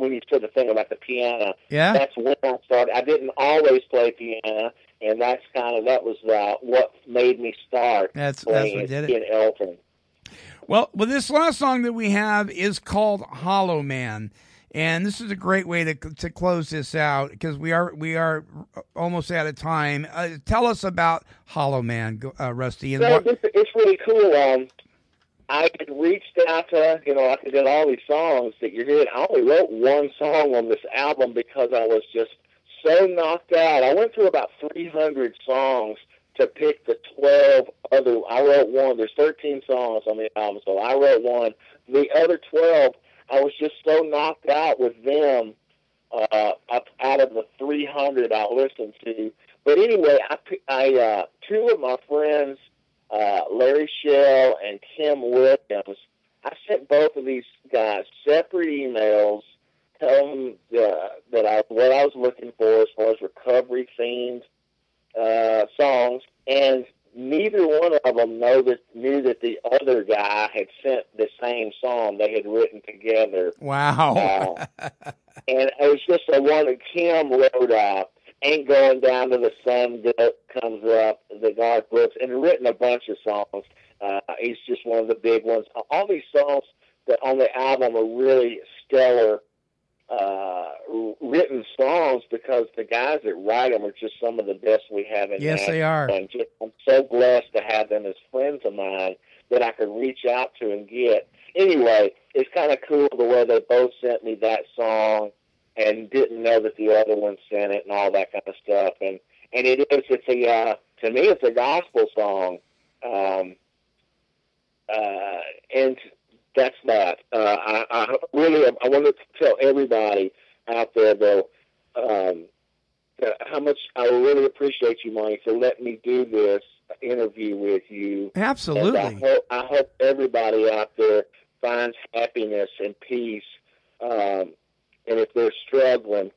when you said the thing about the piano, yeah. that's when I started. I didn't always play piano, and that's kind of that was uh, what made me start. That's, that's what did it. Elton. Well, well, this last song that we have is called "Hollow Man," and this is a great way to to close this out because we are we are almost out of time. Uh, tell us about "Hollow Man," uh, Rusty. And so what- this, it's really cool. Um, I had reached out to, you know, I did all these songs that you did. I only wrote one song on this album because I was just so knocked out. I went through about three hundred songs to pick the twelve other. I wrote one. There's thirteen songs on the album, so I wrote one. The other twelve, I was just so knocked out with them uh, out of the three hundred I listened to. But anyway, I, I uh, two of my friends, Uh, Larry Shell and Tim Williams, I sent both of these guys separate emails telling them uh, that I, what I was looking for as far as recovery-themed uh, songs, and neither one of them know that, knew that the other guy had sent the same song they had written together. Wow. Uh, and it was just the one that Tim wrote up. Ain't Going Down to the Sun comes up, the Garth Brooks, and written a bunch of songs. Uh, he's just one of the big ones. All these songs that on the album are really stellar uh, written songs because the guys that write them are just some of the best we have in Yes, Nashville. They are. And just, I'm so blessed to have them as friends of mine that I could reach out to and get. Anyway, it's kind of cool the way they both sent me that song and didn't know that the other one sent it and all that kind of stuff. And, and it is, it's a, uh, to me, it's a gospel song. Um, uh, and that's that. Uh, I, I really, I want to tell everybody out there, though, um, how much I really appreciate you, Monty, for letting me do this interview with you. Absolutely. I hope, I hope everybody out there finds happiness and peace, um, and if they're struggling,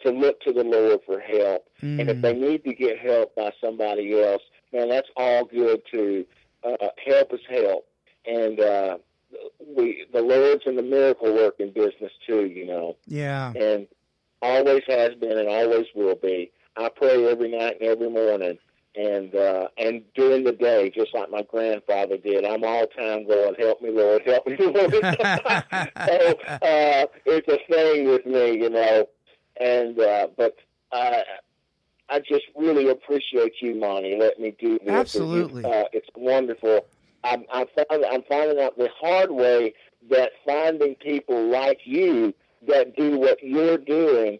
to look to the Lord for help. Mm. And if they need to get help by somebody else, man, that's all good too. Uh, help is help. And uh, we, the Lord's in the miracle working business too, you know. Yeah. And always has been and always will be. I pray every night and every morning and uh, and during the day, just like my grandfather did. I'm all time going, help me, Lord, help me, Lord. So uh, it's a thing with me, you know. And uh, but I, I just really appreciate you, Monty, letting me do this. Absolutely, uh, it's wonderful. I'm, I'm, finding, I'm finding out the hard way that finding people like you that do what you're doing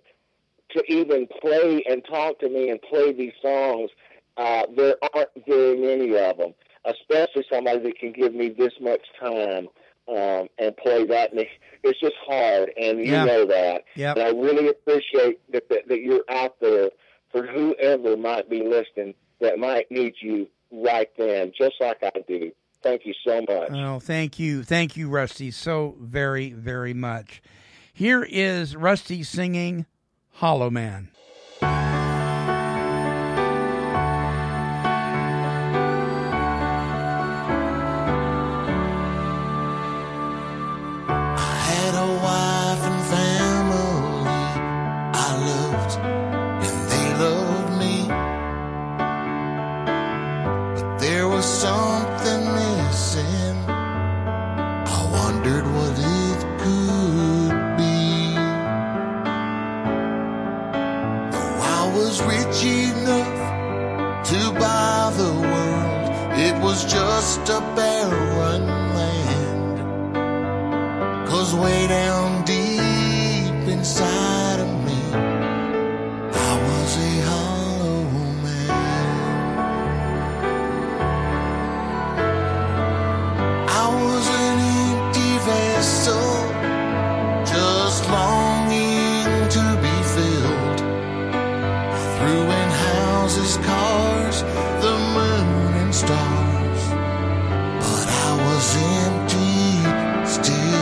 to even play and talk to me and play these songs. Uh, there aren't very many of them, especially somebody that can give me this much time um, and play that. And it's just hard, and you yeah. know that. Yep. And I really appreciate that, that, that you're out there for whoever might be listening that might need you right then, just like I do. Thank you so much. Oh, thank you. Thank you, Rusty, so very, very much. Here is Rusty singing Hollow Man. Just a barren land, 'cause way down deep inside of me, I was a hollow man. I was an empty vessel, just longing to be filled. I threw in houses, cars, the moon and stars. Empty still.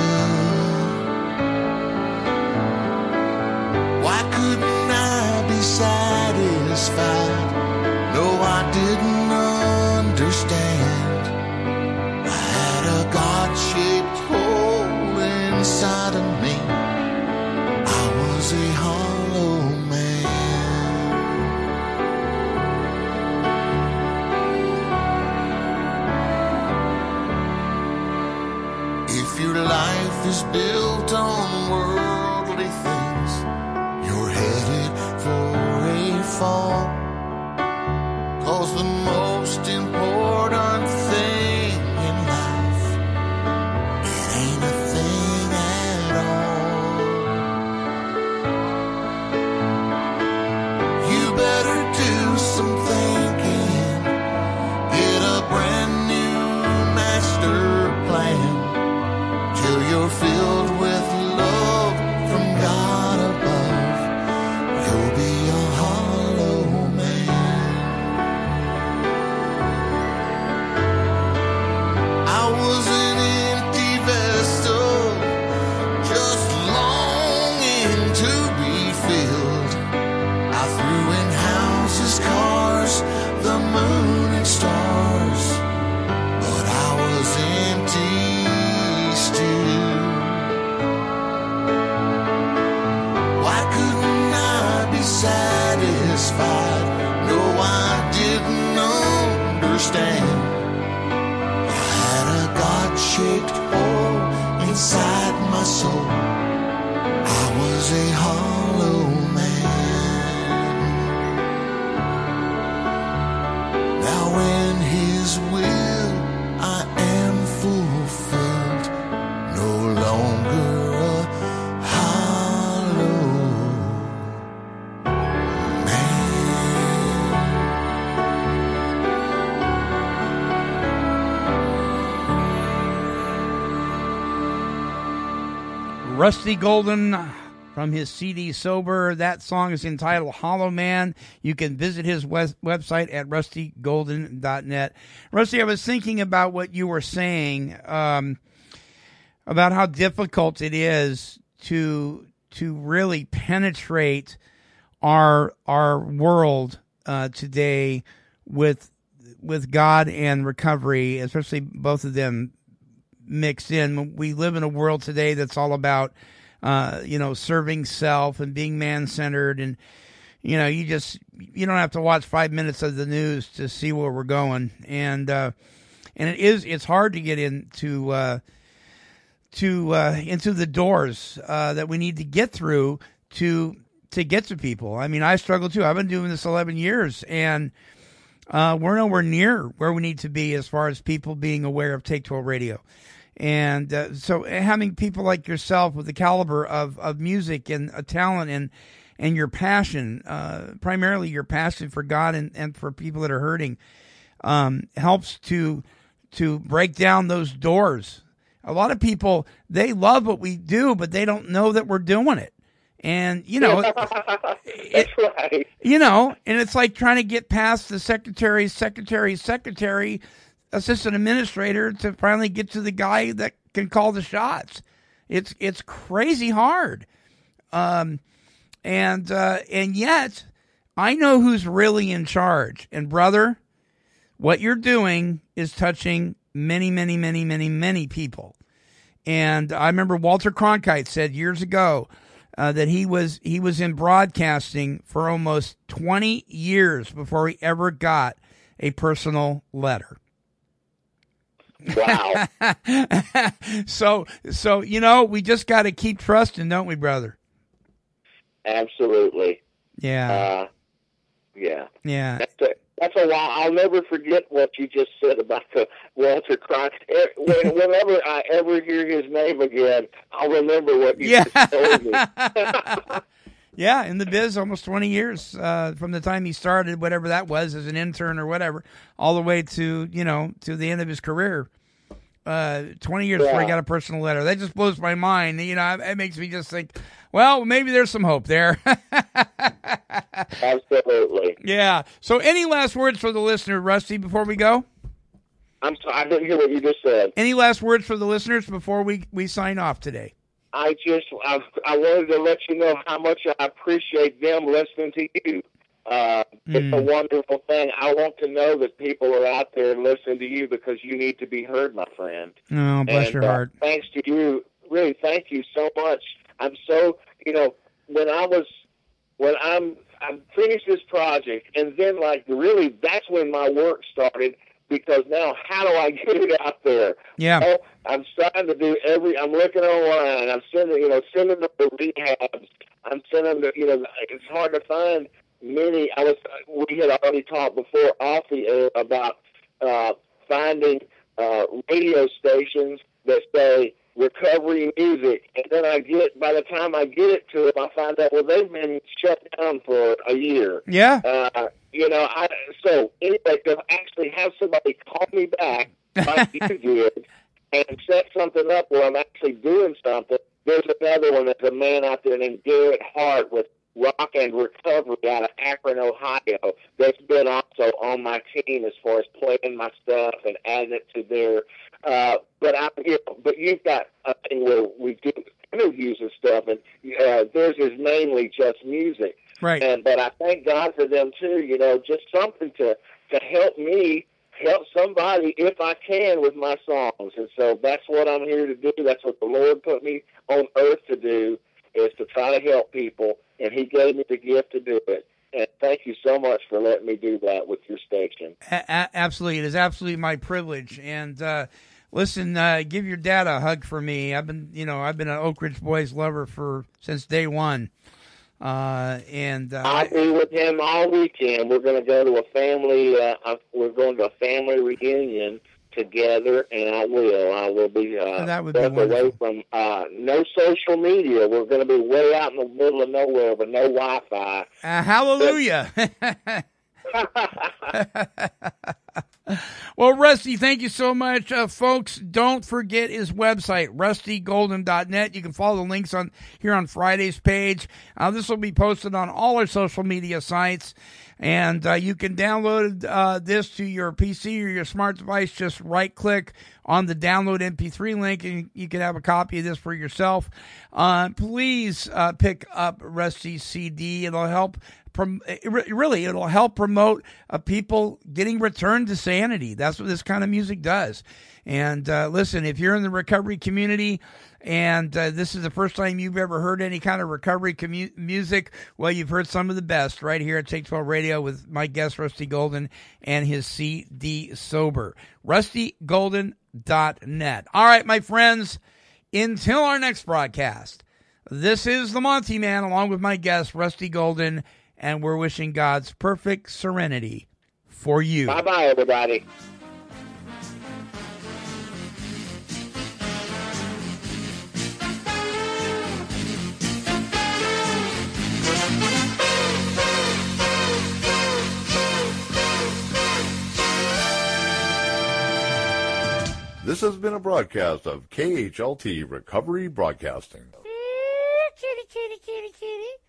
is built on worldly things, you're headed for a fall. 'Cause the most important thing in life, it ain't a thing at all. You better do some thinking, get a brand new master plan, till you're filled with love from God above. You'll be a hollow man. I was an empty vessel, just longing to be filled. I threw in houses, cars, the moon and stars, but I was empty. Satisfied, no, I didn't understand. I had a God-shaped hole inside my soul. I was a hollow man. Now in His will I am fulfilled, no longer a hollow. Rusty Golden from his C D Sober. That song is entitled Hollow Man. You can visit his web- website at rusty golden dot net. Rusty, I was thinking about what you were saying um, about how difficult it is to to really penetrate our our world uh, today with with God and recovery, especially both of them mixed in. We live in a world today that's all about, uh, you know, serving self and being man-centered. And, you know, you just, you don't have to watch five minutes of the news to see where we're going. And, uh, and it is, it's hard to get into, uh, to, uh, into the doors, uh, that we need to get through to, to get to people. I mean, I struggle too. I've been doing this eleven years, and, uh, we're nowhere near where we need to be as far as people being aware of Take twelve Radio. And uh, so having people like yourself with the caliber of, of music and a talent and and your passion, uh, primarily your passion for God and, and for people that are hurting, um, helps to to break down those doors. A lot of people, they love what we do, but they don't know that we're doing it. And, you know, yeah, it, that's right. You know, and it's like trying to get past the secretary, secretary, secretary, assistant administrator to finally get to the guy that can call the shots. It's it's crazy hard. Um, and uh, and yet I know who's really in charge. And, brother, what you're doing is touching many, many, many, many, many people. And I remember Walter Cronkite said years ago, Uh, that he was he was in broadcasting for almost twenty years before he ever got a personal letter. Wow. so, so you know, we just got to keep trusting, don't we, brother? Absolutely. Yeah. Uh, yeah. Yeah. That's a, that's a while. I'll never forget what you just said about the Walter Cronkite. Whenever I ever hear his name again, I'll remember what you yeah. just told me. Yeah, in the biz, almost twenty years uh, from the time he started, whatever that was, as an intern or whatever, all the way to, you know, to the end of his career. Uh, twenty years yeah. before he got a personal letter. That just blows my mind. You know, it makes me just think, well, maybe there's some hope there. Absolutely. Yeah. So any last words for the listener, Rusty, before we go? I'm sorry, I didn't hear what you just said. Any last words for the listeners before we, we sign off today? I just, I, I wanted to let you know how much I appreciate them listening to you. Uh, mm. It's a wonderful thing. I want to know that people are out there listening to you because you need to be heard, my friend. Oh, bless and, your uh, heart. Thanks to you. Really, thank you so much. I'm so, you know, when I was, when I'm, I finished this project, and then, like, really, that's when my work started, because now how do I get it out there? Yeah. Well, I'm trying to do every, I'm looking online, I'm sending, you know, sending them to rehabs, I'm sending them to, you know, it's hard to find many. I was, we had already talked before off the air about uh, finding uh, radio stations that say recovery music, and then I get, by the time I get it to them, I find out, well, they've been shut down for a year. Yeah. Uh, you know, I, so anyway, to actually have somebody call me back, like you did, and set something up where I'm actually doing something. There's another one that's a man out there named Garrett Hart with Rock and Recovery out of Akron, Ohio, that's been also on my team as far as playing my stuff and adding it to their. Uh, but I, you know, but you've got a thing where we do interviews and stuff, and uh, theirs is mainly just music. Right. And but I thank God for them too. You know, just something to to help me. Help somebody if I can with my songs. And so that's what I'm here to do. That's what the Lord put me on earth to do, is to try to help people, and he gave me the gift to do it. And thank you so much for letting me do that with your station. A- absolutely. It is absolutely my privilege. And uh, listen, uh, give your dad a hug for me. I've been, you know, I've been an Oak Ridge Boys lover for since day one. Uh, and uh, I'll be with him all weekend. We're going to go to a family. Uh, we're going to a family reunion together, and I will. I will be. Uh, that would be away from uh, no social media. We're going to be way out in the middle of nowhere with no Wi-Fi. Uh, hallelujah. Well, Rusty, thank you so much. Uh, folks, don't forget his website, rusty golden dot net. You can follow the links on here on Friday's page. Uh, this will be posted on all our social media sites. And uh, you can download uh, this to your P C or your smart device. Just right-click on the download M P three link, and you can have a copy of this for yourself. Uh, please uh, pick up Rusty's C D. It'll help. Prom- it re- really, it'll help promote uh, people getting returned to sanity. That's what this kind of music does. And uh, listen, if you're in the recovery community, and uh, this is the first time you've ever heard any kind of recovery commu- music, well, you've heard some of the best right here at Take twelve Radio with my guest, Rusty Golden, and his C D Sober. rusty golden dot net. All right, my friends, until our next broadcast, this is the Monty Man along with my guest, Rusty Golden, and we're wishing God's perfect serenity for you. Bye-bye, everybody. This has been a broadcast of K H L T Recovery Broadcasting. Ooh, kitty, kitty, kitty, kitty.